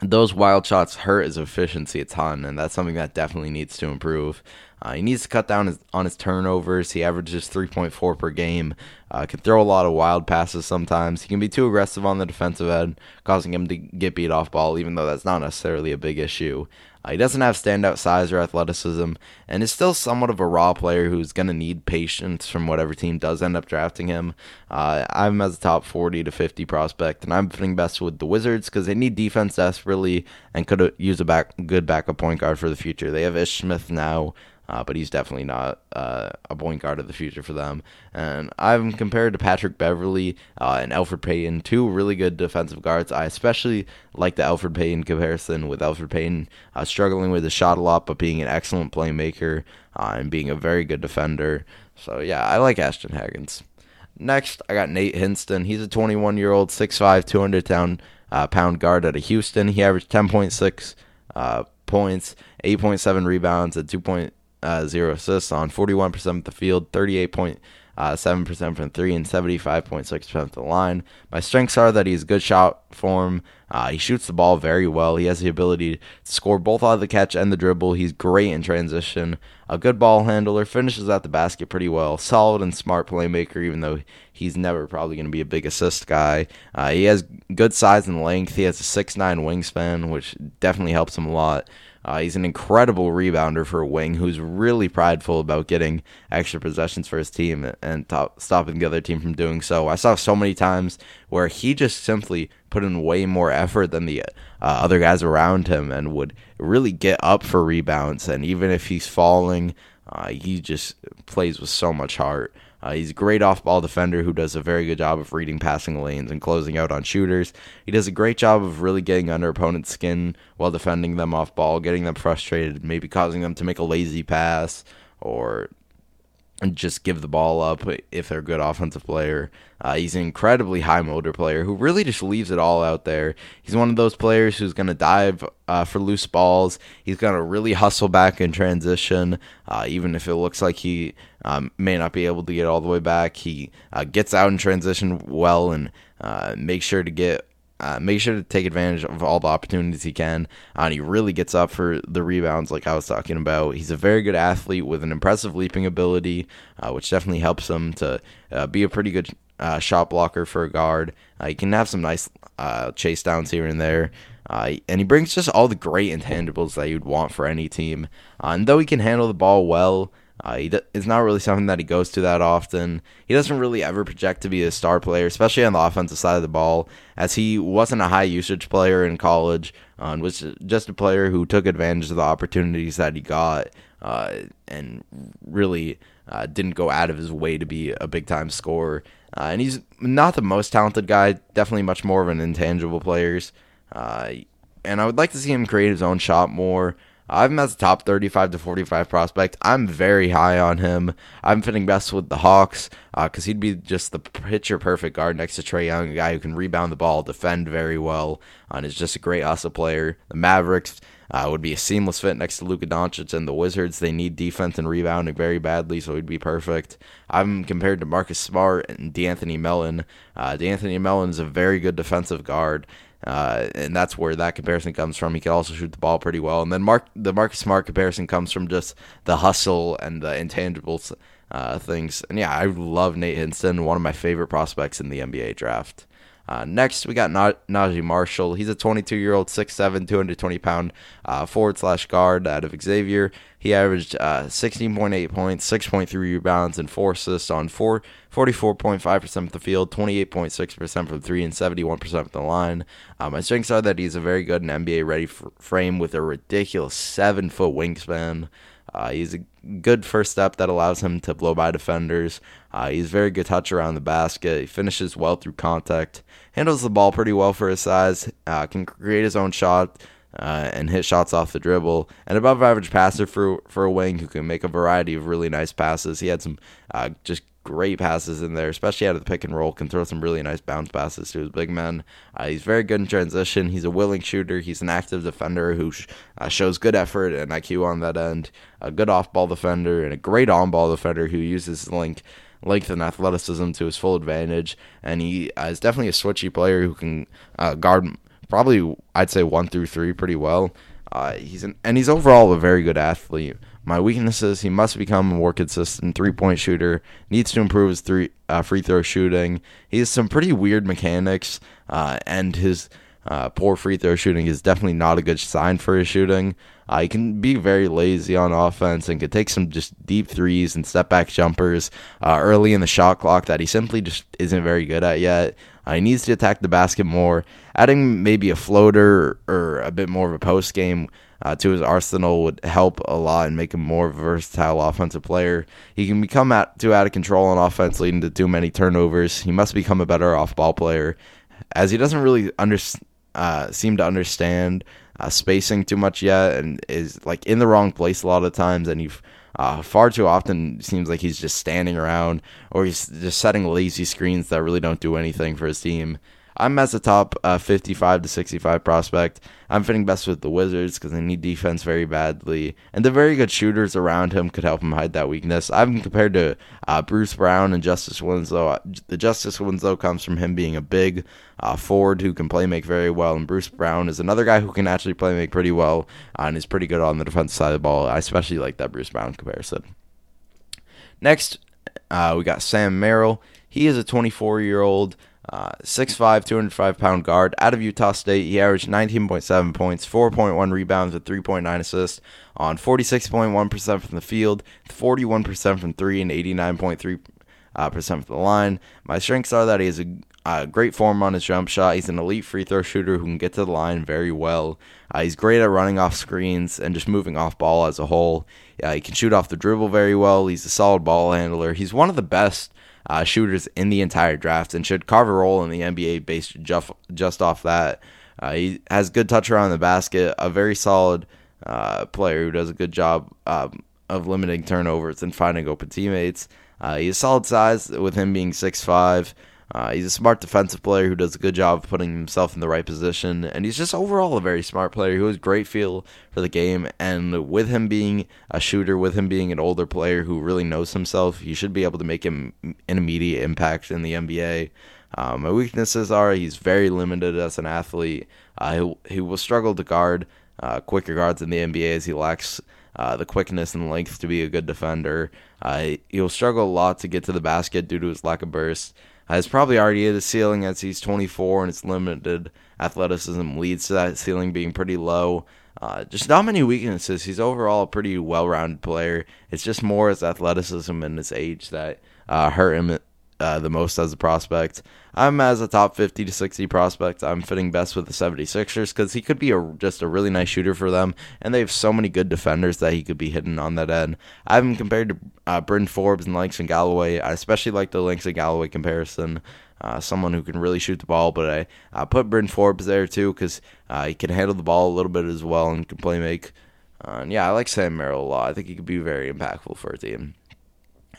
those wild shots hurt his efficiency a ton, and that's something that definitely needs to improve. Uh, he needs to cut down his, on his turnovers. He averages three point four per game. Uh, can throw a lot of wild passes sometimes. He can be too aggressive on the defensive end, causing him to get beat off ball, even though that's not necessarily a big issue. Uh, he doesn't have standout size or athleticism, and is still somewhat of a raw player who's going to need patience from whatever team does end up drafting him. Uh, I have him as a top forty to fifty prospect, and I'm fitting best with the Wizards because they need defense desperately and could use a back, good backup point guard for the future. They have Ish Smith now. Uh, but he's definitely not uh, a point guard of the future for them. And I'm compared to Patrick Beverley uh, and Elfrid Payton, two really good defensive guards. I especially like the Elfrid Payton comparison, with Elfrid Payton uh, struggling with the shot a lot, but being an excellent playmaker uh, and being a very good defender. So, yeah, I like Ashton Haggins. Next, I got Nate Hinson. He's a twenty-one-year-old, six foot five, two hundred pound uh, pound guard out of Houston. He averaged ten point six uh, points, eight point seven rebounds, and two point uh, zero assists on forty-one percent of the field, thirty-eight point seven percent from three, and seventy-five point six percent of the line. My strengths are that he's good shot form. Uh, he shoots the ball very well. He has the ability to score both out of the catch and the dribble. He's great in transition. A good ball handler, finishes at the basket pretty well. Solid and smart playmaker, even though he's never probably going to be a big assist guy. Uh, he has good size and length. He has a six nine wingspan, which definitely helps him a lot. Uh, he's an incredible rebounder for a wing who's really prideful about getting extra possessions for his team and top, stopping the other team from doing so. I saw so many times where he just simply put in way more effort than the uh, other guys around him and would really get up for rebounds. And even if he's falling, uh, he just plays with so much heart. Uh, he's a great off-ball defender who does a very good job of reading passing lanes and closing out on shooters. He does a great job of really getting under opponent's skin while defending them off-ball, getting them frustrated, maybe causing them to make a lazy pass or just give the ball up if they're a good offensive player. Uh, he's an incredibly high motor player who really just leaves it all out there. He's one of those players who's going to dive uh, for loose balls. He's going to really hustle back in transition, uh, even if it looks like he um, may not be able to get all the way back. He uh, gets out in transition well and uh, makes sure to get Uh, make sure to take advantage of all the opportunities he can, uh, and he really gets up for the rebounds like I was talking about. He's a very good athlete with an impressive leaping ability, uh, which definitely helps him to uh, be a pretty good uh, shot blocker for a guard. Uh, he can have some nice uh, chase downs here and there, uh, and he brings just all the great intangibles that you'd want for any team. Uh, and though he can handle the ball well, Uh, he d- it's not really something that he goes to that often. He doesn't really ever project to be a star player, especially on the offensive side of the ball, as he wasn't a high-usage player in college uh, and was just a player who took advantage of the opportunities that he got uh, and really uh, didn't go out of his way to be a big-time scorer. Uh, and he's not the most talented guy, definitely much more of an intangible player. Uh, and I would like to see him create his own shot more. I've him as a top thirty-five to forty-five prospect. I'm very high on him. I'm fitting best with the Hawks because uh, he'd be just the picture-perfect guard next to Trae Young, a guy who can rebound the ball, defend very well, and is just a great hustle player. The Mavericks uh, would be a seamless fit next to Luka Doncic, and the Wizards, they need defense and rebounding very badly, so he'd be perfect. I'm compared to Marcus Smart and DeAnthony Melton. Uh, DeAnthony Melton is a very good defensive guard, Uh, and that's where that comparison comes from. He can also shoot the ball pretty well. And then Mark, the Marcus Smart comparison comes from just the hustle and the intangibles uh, things. And yeah, I love Nate Hinson, one of my favorite prospects in the N B A draft. Uh, next, we got Na- Najee Marshall. He's a twenty-two-year-old, six seven, two hundred twenty pound uh, forward slash guard out of Xavier. He averaged uh, sixteen point eight points, six point three rebounds, and four assists on four, forty-four point five percent of the field, twenty-eight point six percent from three, and seventy-one percent of the line. Um, my strengths are that he's a very good and N B A-ready f- frame with a ridiculous seven-foot wingspan. Uh, he's a good first step that allows him to blow by defenders. Uh, he's very good touch around the basket. He finishes well through contact. Handles the ball pretty well for his size. Uh, can create his own shot uh, and hit shots off the dribble. An above average passer for for a wing who can make a variety of really nice passes. He had some uh, just great passes in there, especially out of the pick and roll. Can throw some really nice bounce passes to his big men. Uh, he's very good in transition. He's a willing shooter. He's an active defender who sh- uh, shows good effort and I Q on that end. A good off-ball defender and a great on-ball defender who uses length, length and athleticism to his full advantage. And he uh, is definitely a switchy player who can uh, guard probably, I'd say, one through three pretty well. Uh, he's an, and he's overall a very good athlete. My weaknesses: he must become a more consistent three-point shooter, needs to improve his three uh, free throw shooting. He has some pretty weird mechanics, uh, and his uh, poor free throw shooting is definitely not a good sign for his shooting. Uh, he can be very lazy on offense and can take some just deep threes and step-back jumpers uh, early in the shot clock that he simply just isn't very good at yet. Uh, he needs to attack the basket more, adding maybe a floater or a bit more of a post game uh, to his arsenal would help a lot and make him more of a versatile offensive player. He can become at, too out of control on offense, leading to too many turnovers. He must become a better off-ball player, as he doesn't really under, uh, seem to understand uh, spacing too much yet and is like in the wrong place a lot of times, and he Uh, far too often seems like he's just standing around or he's just setting lazy screens that really don't do anything for his team. I'm as a top uh, fifty-five to sixty-five prospect. I'm fitting best with the Wizards because they need defense very badly, and the very good shooters around him could help him hide that weakness. I've been compared to uh, Bruce Brown and Justice Winslow. The Justice Winslow comes from him being a big uh, forward who can play make very well, and Bruce Brown is another guy who can actually play make pretty well uh, and is pretty good on the defensive side of the ball. I especially like that Bruce Brown comparison. Next, uh, we got Sam Merrill. He is a twenty-four-year-old Uh, six five, two oh five pound guard out of Utah State. He averaged nineteen point seven points, four point one rebounds, and three point nine assists on forty-six point one percent from the field, forty-one percent from three, and eighty-nine point three percent uh, from the line. My strengths are that he has a uh, great form on his jump shot. He's an elite free throw shooter who can get to the line very well. Uh, he's great at running off screens and just moving off ball as a whole. Uh, he can shoot off the dribble very well. He's a solid ball handler. He's one of the best Uh, shooters in the entire draft and should carve a role in the N B A based just, just off that. Uh, he has good touch around the basket, a very solid uh, player who does a good job um, of limiting turnovers and finding open teammates. Uh, he has solid size with him being six five. Uh, he's a smart defensive player who does a good job of putting himself in the right position, and he's just overall a very smart player who has great feel for the game, and with him being a shooter, with him being an older player who really knows himself, you should be able to make him an immediate impact in the N B A. Uh, my weaknesses are he's very limited as an athlete. Uh, he, he will struggle to guard uh, quicker guards in the N B A as he lacks Uh, the quickness and length to be a good defender. Uh, he'll struggle a lot to get to the basket due to his lack of burst. Uh, he's probably already at a ceiling as he's twenty-four, and his limited athleticism leads to that ceiling being pretty low. Uh, just not many weaknesses. He's overall a pretty well-rounded player. It's just more his athleticism and his age that uh, hurt him uh, the most as a prospect. I'm as a top fifty to sixty prospect. I'm fitting best with the seventy-sixers because he could be a, just a really nice shooter for them, and they have so many good defenders that he could be hidden on that end. I have him compared to uh, Bryn Forbes and Langston Galloway. I especially like the Langston Galloway comparison, uh, someone who can really shoot the ball, but I, I put Bryn Forbes there too because uh, he can handle the ball a little bit as well and can play make. Uh, and yeah, I like Sam Merrill a lot. I think he could be very impactful for a team.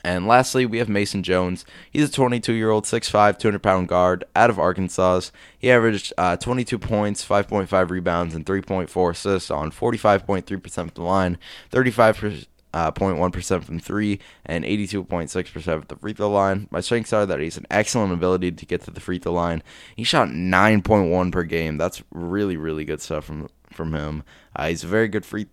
And lastly, we have Mason Jones. He's a twenty-two-year-old, six five, two hundred pound guard out of Arkansas. He averaged uh, twenty-two points, five point five rebounds, and three point four assists on forty-five point three percent from the line, thirty-five point one percent from three, and eighty-two point six percent from the free throw line. My strengths are that he's an excellent ability to get to the free throw line. He shot nine point one per game. That's really, really good stuff from, from him. Uh, he's a very good free,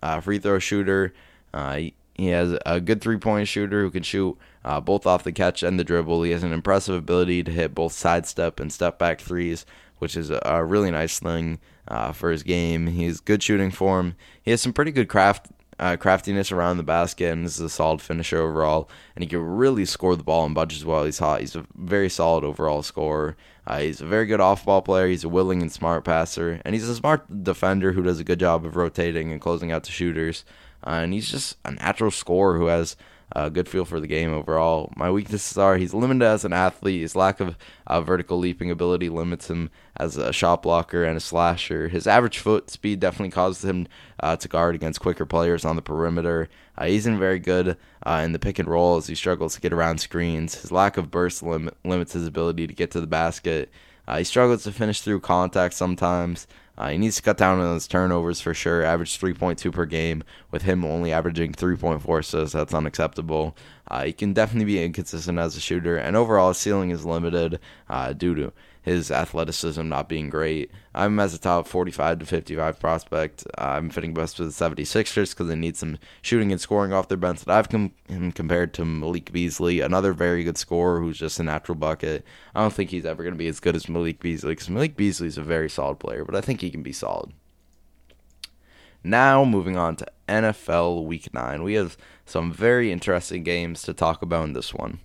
uh, free throw shooter. Uh, he, He has a good three-point shooter who can shoot uh, both off the catch and the dribble. He has an impressive ability to hit both sidestep and step-back threes, which is a, a really nice thing uh, for his game. He has good shooting form. He has some pretty good craft uh, craftiness around the basket, and is a solid finisher overall. And he can really score the ball and budge as well. He's hot. He's a very solid overall scorer. Uh, he's a very good off-ball player. He's a willing and smart passer. And he's a smart defender who does a good job of rotating and closing out the shooters. Uh, and he's just a natural scorer who has a uh, good feel for the game overall. My weaknesses are he's limited as an athlete. His lack of uh, vertical leaping ability limits him as a shot blocker and a slasher. His average foot speed definitely causes him uh, to guard against quicker players on the perimeter. Uh, he isn't very good uh, in the pick and roll as he struggles to get around screens. His lack of burst lim- limits his ability to get to the basket. Uh, he struggles to finish through contact sometimes. Uh, he needs to cut down on his turnovers for sure. Average three point two per game, with him only averaging three point four assists. That's unacceptable. Uh, he can definitely be inconsistent as a shooter, and overall his ceiling is limited uh, due to his athleticism not being great. I'm as a top forty-five to fifty-five prospect. Uh, I'm fitting best with the seventy-sixers because they need some shooting and scoring off their bench. That I've com- him compared to Malik Beasley, another very good scorer who's just a natural bucket. I don't think he's ever going to be as good as Malik Beasley because Malik Beasley is a very solid player, but I think he can be solid. Now, moving on to N F L Week nine. We have some very interesting games to talk about in this one.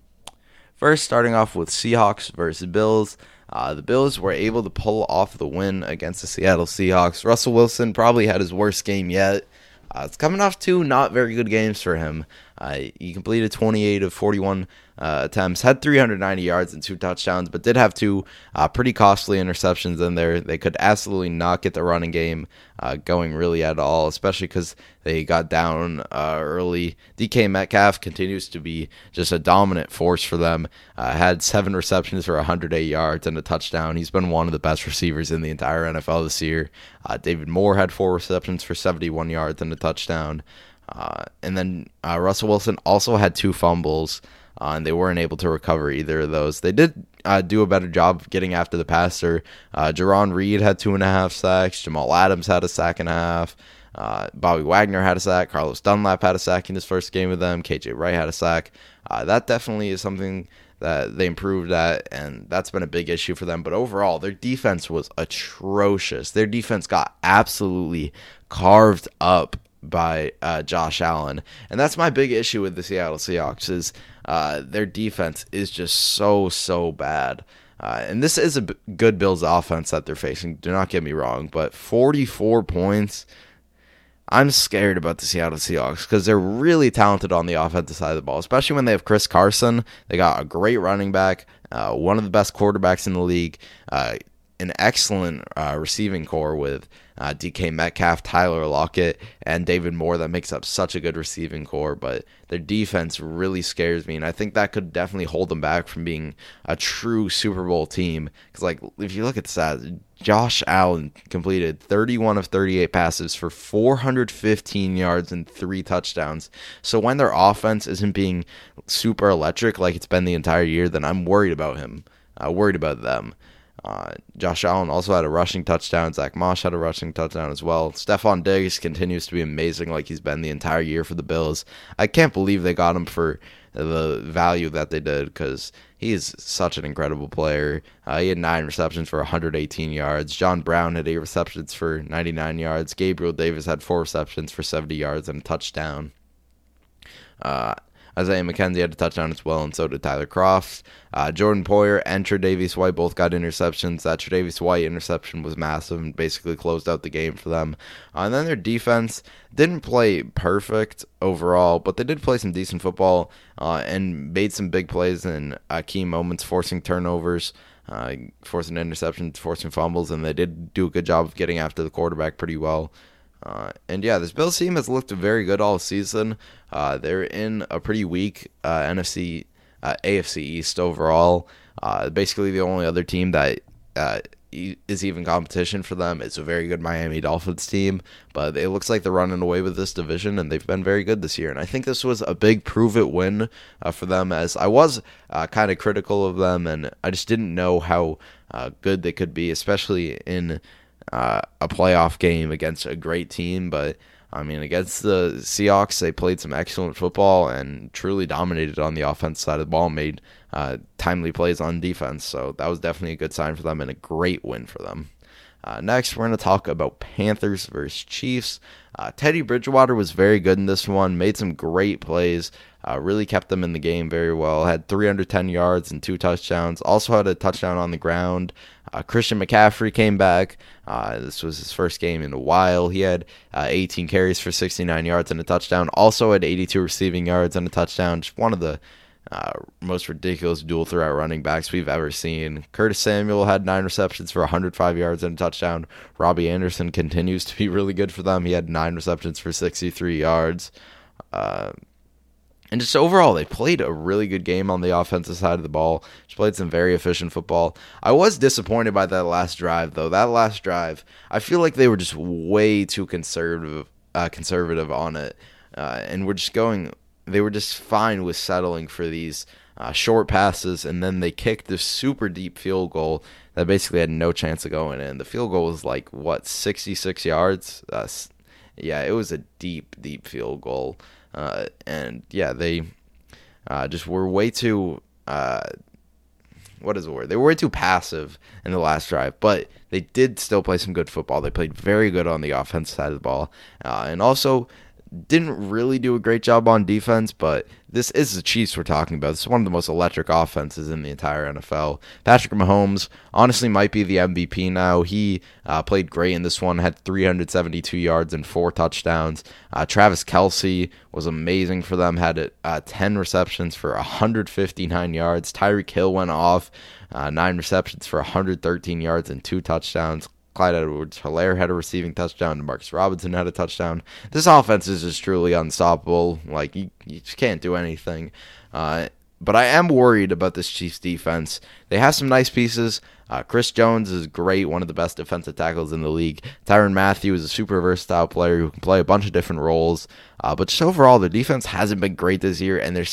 First, starting off with Seahawks versus Bills. Uh, the Bills were able to pull off the win against the Seattle Seahawks. Russell Wilson probably had his worst game yet. Uh, it's coming off two not very good games for him. Uh, he completed twenty-eight of forty-one uh, attempts, had three hundred ninety yards and two touchdowns, but did have two uh, pretty costly interceptions in there. They could absolutely not get the running game uh, going really at all, especially because they got down uh, early. D K Metcalf continues to be just a dominant force for them. Uh, had seven receptions for one hundred eight yards and a touchdown. He's been one of the best receivers in the entire N F L this year. Uh, David Moore had four receptions for seventy-one yards and a touchdown. Uh, and then uh, Russell Wilson also had two fumbles, uh, and they weren't able to recover either of those. They did uh, do a better job of getting after the passer. Uh, Jaron Reed had two and a half sacks. Jamal Adams had a sack and a half. Uh, Bobby Wagner had a sack. Carlos Dunlap had a sack in his first game with them. K J Wright had a sack. Uh, that definitely is something that they improved at, and that's been a big issue for them. But overall, their defense was atrocious. Their defense got absolutely carved up by uh, Josh Allen, and that's my big issue with the Seattle Seahawks is uh, their defense is just so, so bad. Uh, and this is a b- good Bills offense that they're facing. Do not get me wrong, but forty-four points, I'm scared about the Seattle Seahawks because they're really talented on the offensive side of the ball, especially when they have Chris Carson. They got a great running back, uh, one of the best quarterbacks in the league, uh, an excellent uh, receiving core with Uh, D K Metcalf, Tyler Lockett, and David Moore. That makes up such a good receiving core, but their defense really scares me, and I think that could definitely hold them back from being a true Super Bowl team, because like if you look at the stats, Josh Allen completed thirty-one of thirty-eight passes for four hundred fifteen yards and three touchdowns. So when their offense isn't being super electric like it's been the entire year, then I'm worried about him, uh, worried about them. Uh, Josh Allen also had a rushing touchdown. Zach Moss had a rushing touchdown as well. Stephon Diggs continues to be amazing like he's been the entire year for the Bills. I can't believe they got him for the value that they did because he is such an incredible player. Uh, he had nine receptions for one hundred eighteen yards. John Brown had eight receptions for ninety-nine yards. Gabriel Davis had four receptions for seventy yards and a touchdown. Uh... Isaiah McKenzie had a touchdown as well, and so did Tyler Croft. Uh, Jordan Poyer and Tre'Davious White both got interceptions. That Tre'Davious White interception was massive and basically closed out the game for them. Uh, and then their defense didn't play perfect overall, but they did play some decent football uh, and made some big plays in uh, key moments, forcing turnovers, uh, forcing interceptions, forcing fumbles, and they did do a good job of getting after the quarterback pretty well. Uh, and yeah, this Bills team has looked very good all season. Uh, they're in a pretty weak uh, N F C, uh, A F C East overall. Uh, basically, the only other team that uh, is even competition for them is a very good Miami Dolphins team. But it looks like they're running away with this division, and they've been very good this year. And I think this was a big prove-it win uh, for them, as I was uh, kind of critical of them, and I just didn't know how uh, good they could be, especially in Uh, a playoff game against a great team. But I mean, against the Seahawks, they played some excellent football and truly dominated on the offense side of the ball, made uh, timely plays on defense. So that was definitely a good sign for them and a great win for them. Uh, next, we're going to talk about Panthers versus Chiefs. Uh, Teddy Bridgewater was very good in this one, made some great plays, uh, really kept them in the game very well, had three hundred ten yards and two touchdowns, also had a touchdown on the ground. Uh, Christian McCaffrey came back. Uh, this was his first game in a while. He had uh, eighteen carries for sixty-nine yards and a touchdown, also had eighty-two receiving yards and a touchdown, just one of the Uh, most ridiculous dual threat running backs we've ever seen. Curtis Samuel had nine receptions for one hundred five yards and a touchdown. Robbie Anderson continues to be really good for them. He had nine receptions for sixty-three yards. Uh, and just overall, they played a really good game on the offensive side of the ball. Just played some very efficient football. I was disappointed by that last drive, though. That last drive, I feel like they were just way too conservative, uh, conservative on it. Uh, and we're just going... They were just fine with settling for these uh, short passes, and then they kicked this super deep field goal that basically had no chance of going in. The field goal was like, what, sixty-six yards? Uh, yeah, it was a deep, deep field goal. Uh, and, yeah, they uh, just were way too... Uh, What is the word? They were way too passive in the last drive, but they did still play some good football. They played very good on the offense side of the ball. Uh, and also, didn't really do a great job on defense, but this is the Chiefs we're talking about. This is one of the most electric offenses in the entire N F L. Patrick Mahomes honestly might be the M V P now. He uh, played great in this one, had three hundred seventy-two yards and four touchdowns. Uh, Travis Kelce was amazing for them, had uh, ten receptions for one hundred fifty-nine yards. Tyreek Hill went off, uh, nine receptions for one hundred thirteen yards and two touchdowns. Clyde Edwards-Hilaire had a receiving touchdown. DeMarcus Robinson had a touchdown. This offense is just truly unstoppable. Like, you, you just can't do anything. Uh, but I am worried about this Chiefs defense. They have some nice pieces. Uh, Chris Jones is great, one of the best defensive tackles in the league. Tyrann Mathieu is a super versatile player who can play a bunch of different roles. Uh, but just overall, the defense hasn't been great this year, and they're,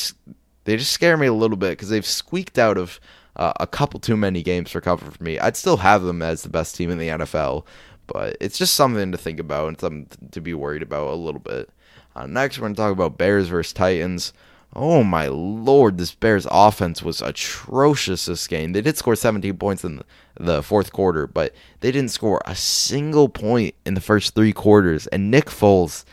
they just scare me a little bit because they've squeaked out of Uh, a couple too many games for comfort for me. I'd still have them as the best team in the N F L, but it's just something to think about and something to be worried about a little bit. Uh, next, we're going to talk about Bears versus Titans. Oh my lord, this Bears offense was atrocious this game. They did score seventeen points in the fourth quarter, but they didn't score a single point in the first three quarters. And Nick Foles,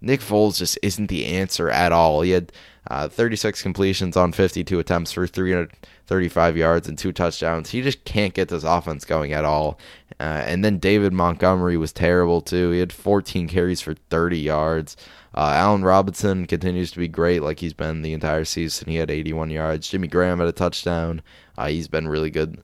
Nick Foles just isn't the answer at all. He had uh, thirty-six completions on fifty-two attempts for three hundred thirty-five yards and two touchdowns. He just can't get this offense going at all. Uh, and then David Montgomery was terrible too. He had fourteen carries for thirty yards. Uh, Allen Robinson continues to be great like he's been the entire season. He had eighty-one yards. Jimmy Graham had a touchdown. Uh, he's been really good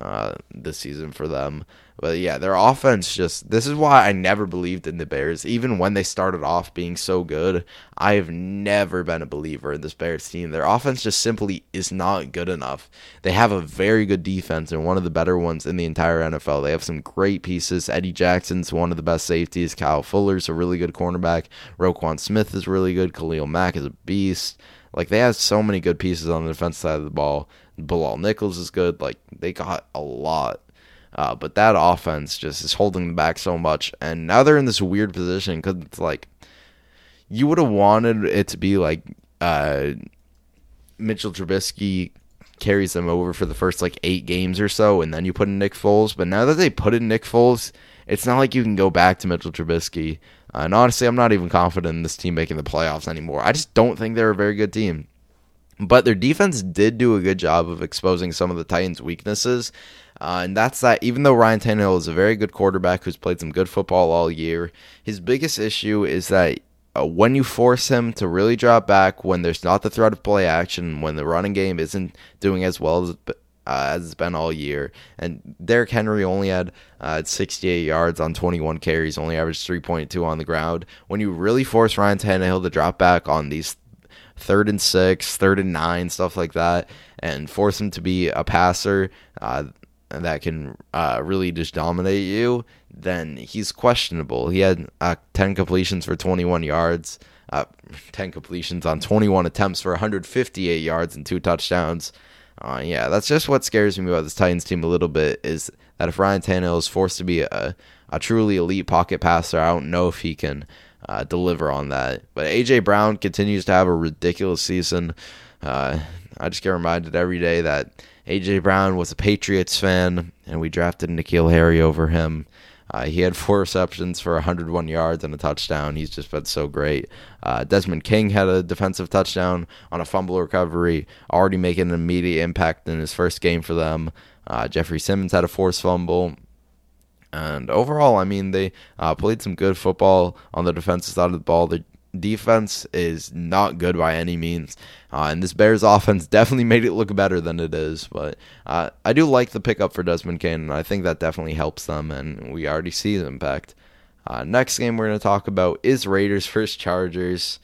uh, this season for them. But yeah, their offense just, this is why I never believed in the Bears. Even when they started off being so good, I've never been a believer in this Bears team. Their offense just simply is not good enough. They have a very good defense and one of the better ones in the entire N F L. They have some great pieces. Eddie Jackson's one of the best safeties. Kyle Fuller's a really good cornerback. Roquan Smith is really good. Khalil Mack is a beast. Like, they have so many good pieces on the defense side of the ball. Bilal Nichols is good. Like, they got a lot. Uh, but that offense just is holding them back so much. And now they're in this weird position because it's like you would have wanted it to be like uh, Mitchell Trubisky carries them over for the first like eight games or so, and then you put in Nick Foles. But now that they put in Nick Foles, it's not like you can go back to Mitchell Trubisky. Uh, and honestly, I'm not even confident in this team making the playoffs anymore. I just don't think they're a very good team. But their defense did do a good job of exposing some of the Titans' weaknesses. Uh, and that's that, even though Ryan Tannehill is a very good quarterback who's played some good football all year, his biggest issue is that uh, when you force him to really drop back, when there's not the threat of play action, when the running game isn't doing as well as, uh, as it's been all year, and Derrick Henry only had uh, sixty-eight yards on twenty-one carries, only averaged three point two on the ground. When you really force Ryan Tannehill to drop back on these third and six, third and nine, stuff like that, and force him to be a passer, uh, that can uh, really just dominate you, then he's questionable. He had uh, ten completions for twenty-one yards, uh, ten completions on twenty-one attempts for one hundred fifty-eight yards and two touchdowns. Uh, yeah, that's just what scares me about this Titans team a little bit, is that if Ryan Tannehill is forced to be a, a truly elite pocket passer, I don't know if he can uh, deliver on that. But A J Brown continues to have a ridiculous season. Uh, I just get reminded every day that A J Brown was a Patriots fan, and we drafted N'Keal Harry over him. Uh, he had four receptions for one hundred one yards and a touchdown. He's just been so great. Uh, Desmond King had a defensive touchdown on a fumble recovery, already making an immediate impact in his first game for them. Uh, Jeffrey Simmons had a forced fumble. And overall, I mean, they uh, played some good football on the defensive side of the ball. They defense is not good by any means, uh, and this Bears offense definitely made it look better than it is, but uh, I do like the pickup for Desmond Kane, and I think that definitely helps them, and we already see the impact. Uh, next game we're going to talk about is Raiders versus Chargers.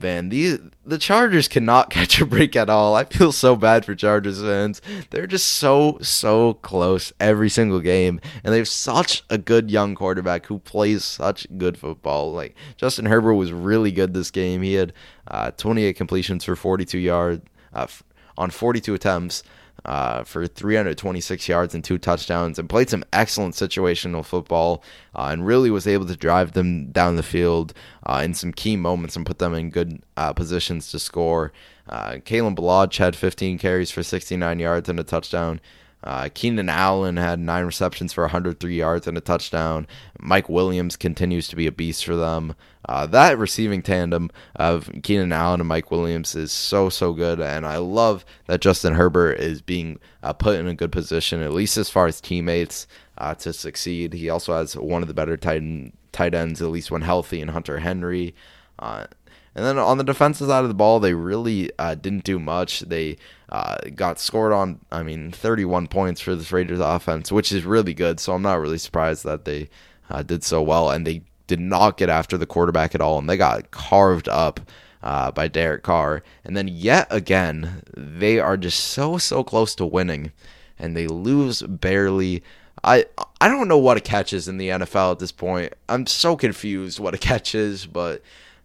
Man, these, the Chargers cannot catch a break at all. I feel so bad for Chargers fans. They're just so, so close every single game. And they have such a good young quarterback who plays such good football. Like, Justin Herbert was really good this game. He had uh, twenty-eight completions for forty-two yards uh, f- on forty-two attempts uh, for three hundred twenty-six yards and two touchdowns, and played some excellent situational football, uh, and really was able to drive them down the field uh, in some key moments and put them in good uh, positions to score. Uh, Kalen Balaj had fifteen carries for sixty-nine yards and a touchdown. Uh, Keenan Allen had nine receptions for one hundred three yards and a touchdown. Mike Williams continues to be a beast for them. Uh, that receiving tandem of Keenan Allen and Mike Williams is so, so good, and I love that Justin Herbert is being uh, put in a good position, at least as far as teammates, uh, to succeed. He also has one of the better tight, end, tight ends, at least when healthy, in Hunter Henry. Uh, and then on the defensive side of the ball, they really uh, didn't do much. They uh, got scored on, I mean, thirty-one points for this Raiders offense, which is really good. So I'm not really surprised that they uh, did so well. And they did not get after the quarterback at all. And they got carved up uh, by Derek Carr. And then yet again, they are just so, so close to winning. And they lose barely. I I don't know what a catch is in the N F L at this point. I'm so confused what a catch is, but...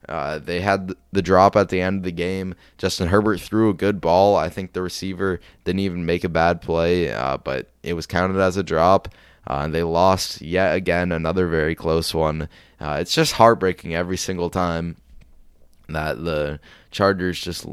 Uh, they had the drop at the end of the game. Justin Herbert threw a good ball. I think the receiver didn't even make a bad play, uh, but it was counted as a drop. Uh, and they lost yet again, another very close one. Uh, it's just heartbreaking every single time that the Chargers just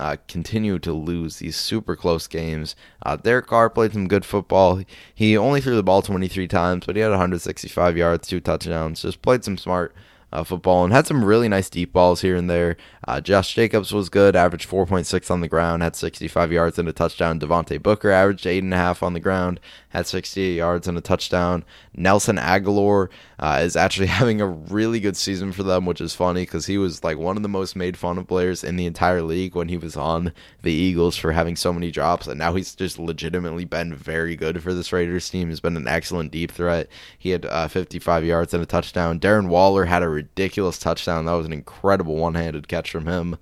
uh, continue to lose these super close games. Uh, Derek Carr played some good football. He only threw the ball twenty-three times, but he had one hundred sixty-five yards, two touchdowns. Just played some smart Uh, football and had some really nice deep balls here and there. Uh, Josh Jacobs was good, averaged four point six on the ground, had sixty-five yards and a touchdown. Devontae Booker averaged eight point five on the ground, had sixty-eight yards and a touchdown. Nelson Aguilar uh, is actually having a really good season for them, which is funny because he was like one of the most made fun of players in the entire league when he was on the Eagles for having so many drops, and now he's just legitimately been very good for this Raiders team. He's been an excellent deep threat. He had uh, fifty-five yards and a touchdown. Darren Waller had a ridiculous touchdown. That was an incredible one-handed catch from him.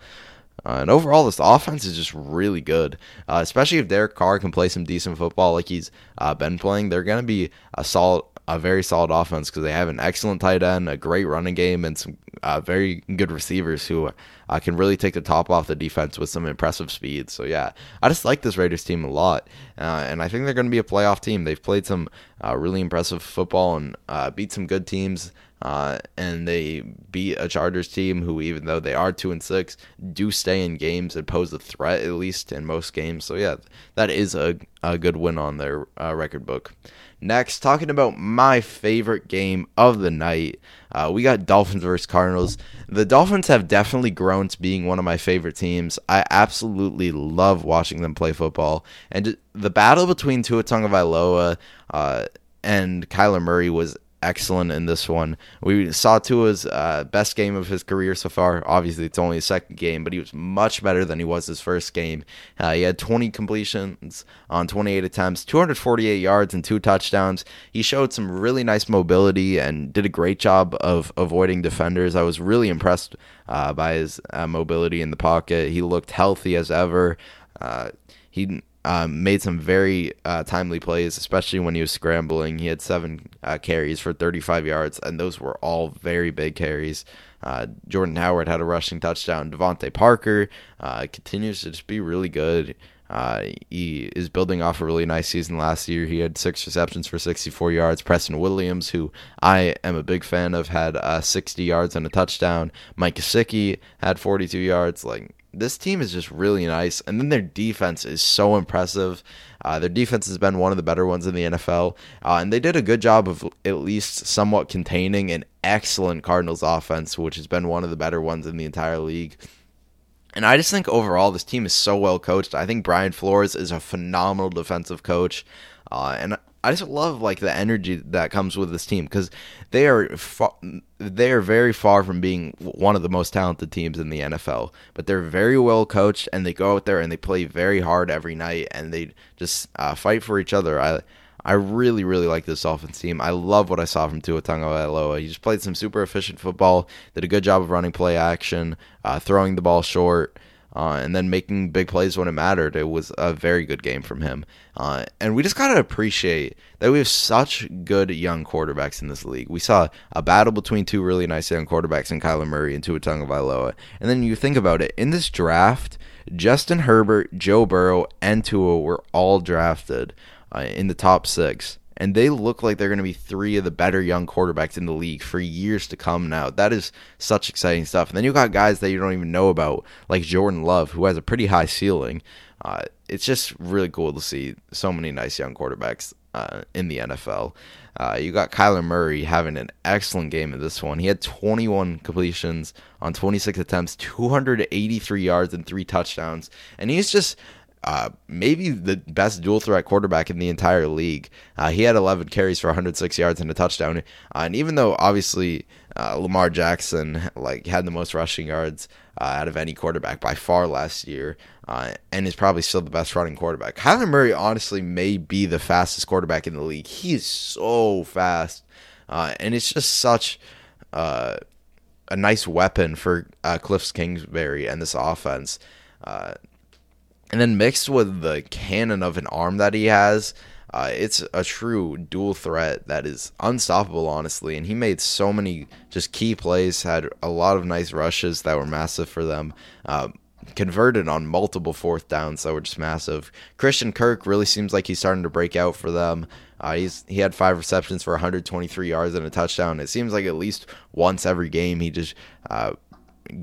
Uh, and overall, this offense is just really good, uh, especially if Derek Carr can play some decent football like he's uh, been playing. They're going to be a solid, a very solid offense because they have an excellent tight end, a great running game, and some uh, very good receivers who uh, can really take the top off the defense with some impressive speed. So, yeah, I just like this Raiders team a lot, uh, and I think they're going to be a playoff team. They've played some uh, really impressive football and uh, beat some good teams. Uh, and they beat a Chargers team who, even though they are two and six, do stay in games and pose a threat, at least in most games. So yeah, that is a, a good win on their uh, record book. Next, talking about my favorite game of the night, uh, we got Dolphins versus Cardinals. The Dolphins have definitely grown to being one of my favorite teams. I absolutely love watching them play football, and the battle between Tua Tagovailoa uh, and Kyler Murray was excellent in this one. We saw Tua's uh, best game of his career so far. Obviously, it's only his second game, but he was much better than he was his first game. Uh, he had twenty completions on twenty-eight attempts, two hundred forty-eight yards, and two touchdowns. He showed some really nice mobility and did a great job of avoiding defenders. I was really impressed uh, by his uh, mobility in the pocket. He looked healthy as ever. Uh, he Um, made some very uh, timely plays, especially when he was scrambling. He had seven uh, carries for thirty-five yards, and those were all very big carries. Uh, Jordan Howard had a rushing touchdown. Devontae Parker uh, continues to just be really good. Uh, he is building off a really nice season last year. He had six receptions for sixty-four yards. Preston Williams, who I am a big fan of, had uh, sixty yards and a touchdown. Mike Gesicki had forty-two yards. Like, this team is just really nice, and then their defense is so impressive. Uh, their defense has been one of the better ones in the N F L, uh, and they did a good job of at least somewhat containing an excellent Cardinals offense, which has been one of the better ones in the entire league. And I just think overall this team is so well coached. I think Brian Flores is a phenomenal defensive coach, uh, and I just love like the energy that comes with this team because they are fa- they are very far from being one of the most talented teams in the N F L, but they're very well coached and they go out there and they play very hard every night and they just uh, fight for each other. I I really really like this offense team. I love what I saw from Tua Tagovailoa. He just played some super efficient football, did a good job of running play action, uh, throwing the ball short. Uh, and then making big plays when it mattered. It was a very good game from him. Uh, and we just got to appreciate that we have such good young quarterbacks in this league. We saw a battle between two really nice young quarterbacks in Kyler Murray and Tua Tagovailoa. And then you think about it. In this draft, Justin Herbert, Joe Burrow, and Tua were all drafted uh, in the top six. And they look like they're going to be three of the better young quarterbacks in the league for years to come now. That is such exciting stuff. And then you got guys that you don't even know about, like Jordan Love, who has a pretty high ceiling. Uh, it's just really cool to see so many nice young quarterbacks uh, in the N F L. Uh, you got Kyler Murray having an excellent game in this one. He had twenty-one completions on twenty-six attempts, two hundred eighty-three yards, and three touchdowns. And he's just... Uh, maybe the best dual threat quarterback in the entire league. Uh, he had eleven carries for one hundred six yards and a touchdown. Uh, and even though obviously uh, Lamar Jackson like had the most rushing yards uh, out of any quarterback by far last year, uh, and is probably still the best running quarterback, Kyler Murray honestly may be the fastest quarterback in the league. He is so fast, uh, and it's just such uh, a nice weapon for uh, Cliff Kingsbury and this offense. Uh, And then mixed with the cannon of an arm that he has, uh, it's a true dual threat that is unstoppable, honestly. And he made so many just key plays, had a lot of nice rushes that were massive for them, uh, converted on multiple fourth downs that were just massive. Christian Kirk really seems like he's starting to break out for them. Uh, he's he had five receptions for one hundred twenty-three yards and a touchdown. It seems like at least once every game he just... Uh,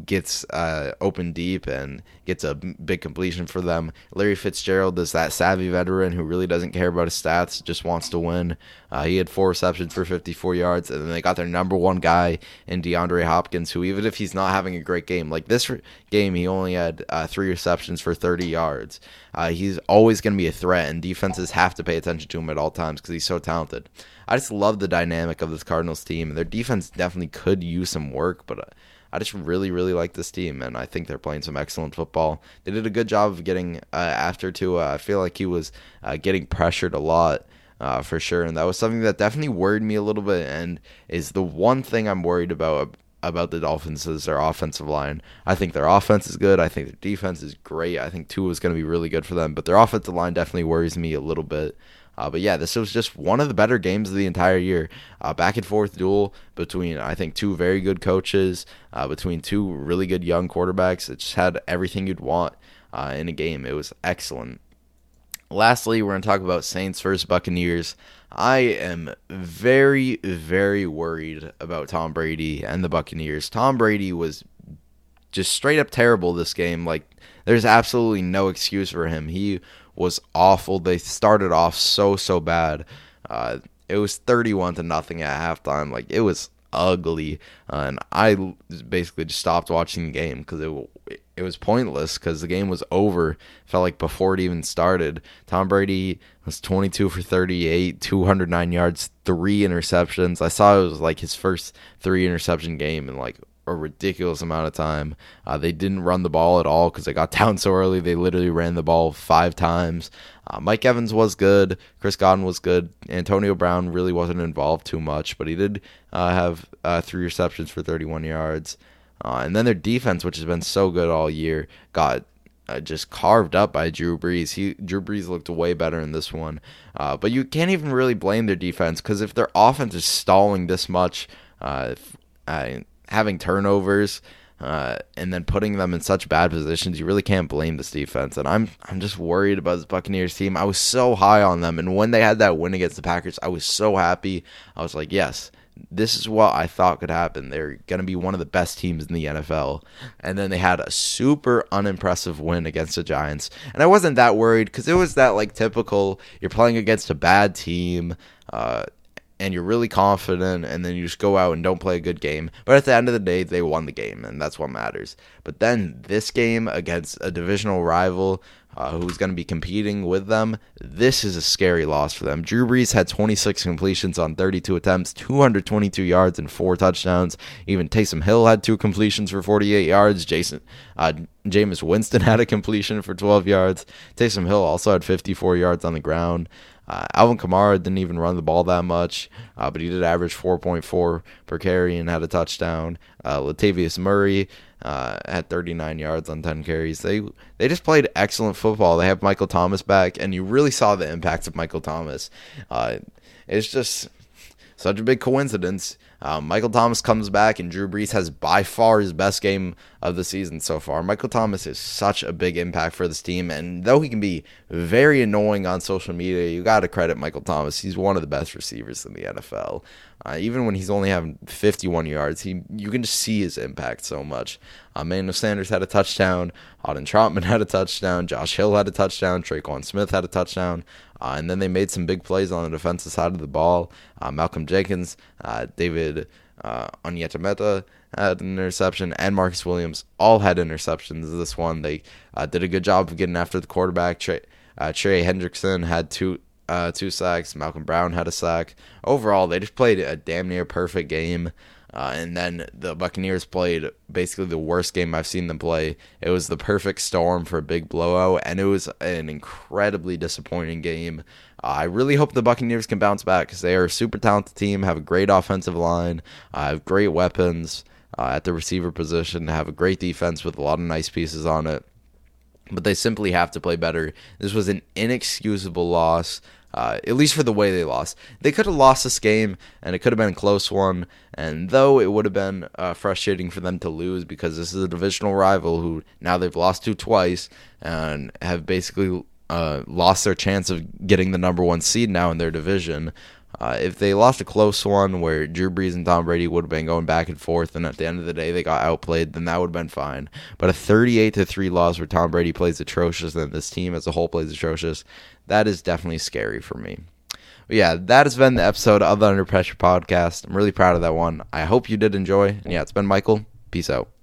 gets uh, open deep and gets a big completion for them. Larry Fitzgerald is that savvy veteran who really doesn't care about his stats, just wants to win. Uh, he had four receptions for fifty-four yards, and then they got their number one guy in DeAndre Hopkins, who even if he's not having a great game, like this re- game he only had uh, three receptions for thirty yards. Uh, he's always going to be a threat, and defenses have to pay attention to him at all times because he's so talented. I just love the dynamic of this Cardinals team, and their defense definitely could use some work, but... Uh, I just really, really like this team, and I think they're playing some excellent football. They did a good job of getting uh, after Tua. I feel like he was uh, getting pressured a lot uh, for sure, and that was something that definitely worried me a little bit and is the one thing I'm worried about about the Dolphins is their offensive line. I think their offense is good. I think their defense is great. I think Tua is going to be really good for them, but their offensive line definitely worries me a little bit. Uh, but yeah, this was just one of the better games of the entire year. Uh, back and forth duel between, I think, two very good coaches, uh, between two really good young quarterbacks. It just had everything you'd want uh, in a game. It was excellent. Lastly, we're going to talk about Saints versus Buccaneers. I am very, very worried about Tom Brady and the Buccaneers. Tom Brady was just straight up terrible this game. Like, there's absolutely no excuse for him. He was awful. They started off so, so bad. Uh, it was thirty-one to nothing at halftime. Like, it was ugly. Uh, and I basically just stopped watching the game because it, it was pointless because the game was over. It felt like before it even started. Tom Brady was twenty-two for thirty-eight, two hundred nine yards, three interceptions. I saw it was like his first three interception game and like a ridiculous amount of time. Uh, they didn't run the ball at all because they got down so early. They literally ran the ball five times. Uh, Mike Evans was good. Chris Godwin was good. Antonio Brown really wasn't involved too much, but he did uh, have uh, three receptions for thirty-one yards. Uh, and then their defense, which has been so good all year, got uh, just carved up by Drew Brees. He Drew Brees looked way better in this one. Uh, but you can't even really blame their defense because if their offense is stalling this much, uh, I, having turnovers uh, and then putting them in such bad positions, you really can't blame this defense. And I'm I'm just worried about this Buccaneers team. I was so high on them. And when they had that win against the Packers, I was so happy. I was like, yes, this is what I thought could happen. They're going to be one of the best teams in the N F L. And then they had a super unimpressive win against the Giants. And I wasn't that worried because it was that like typical, you're playing against a bad team, uh, and you're really confident, and then you just go out and don't play a good game. But at the end of the day, they won the game, and that's what matters. But then this game against a divisional rival uh, who's going to be competing with them, this is a scary loss for them. Drew Brees had twenty-six completions on thirty-two attempts, two hundred twenty-two yards, and four touchdowns. Even Taysom Hill had two completions for forty-eight yards. Jason, uh, Jameis Winston had a completion for twelve yards. Taysom Hill also had fifty-four yards on the ground. Uh, Alvin Kamara didn't even run the ball that much, uh, but he did average four point four per carry and had a touchdown. Uh, Latavius Murray uh, had thirty-nine yards on ten carries. They they just played excellent football. They have Michael Thomas back, and you really saw the impacts of Michael Thomas. Uh, it's just such a big coincidence Um, Michael Thomas comes back, and Drew Brees has by far his best game of the season so far. Michael Thomas is such a big impact for this team, and though he can be very annoying on social media, you got to credit Michael Thomas. He's one of the best receivers in the N F L. Uh, even when he's only having fifty-one yards, he you can just see his impact so much. Uh, Emmanuel Sanders had a touchdown. Auden Trotman had a touchdown. Josh Hill had a touchdown. Traquan Smith had a touchdown. Uh, and then they made some big plays on the defensive side of the ball. Uh, Malcolm Jenkins, uh, David uh, Onyemata had an interception, and Marcus Williams all had interceptions. This one, they uh, did a good job of getting after the quarterback. Trey, uh, Trey Hendrickson had two uh, two sacks. Malcolm Brown had a sack. Overall, they just played a damn near perfect game. Uh, and then the Buccaneers played basically the worst game I've seen them play. It was the perfect storm for a big blowout, and it was an incredibly disappointing game. Uh, I really hope the Buccaneers can bounce back because they are a super talented team, have a great offensive line, uh, have great weapons uh, at the receiver position, have a great defense with a lot of nice pieces on it. But they simply have to play better. This was an inexcusable loss. Uh, at least for the way they lost. They could have lost this game, and it could have been a close one, and though it would have been uh, frustrating for them to lose because this is a divisional rival who now they've lost to twice and have basically uh, lost their chance of getting the number one seed now in their division. Uh, if they lost a close one where Drew Brees and Tom Brady would have been going back and forth and at the end of the day they got outplayed, then that would have been fine. But a thirty-eight to three loss where Tom Brady plays atrocious and this team as a whole plays atrocious, that is definitely scary for me. But yeah, that has been the episode of the Under Pressure Podcast. I'm really proud of that one. I hope you did enjoy. And yeah, it's been Michael. Peace out.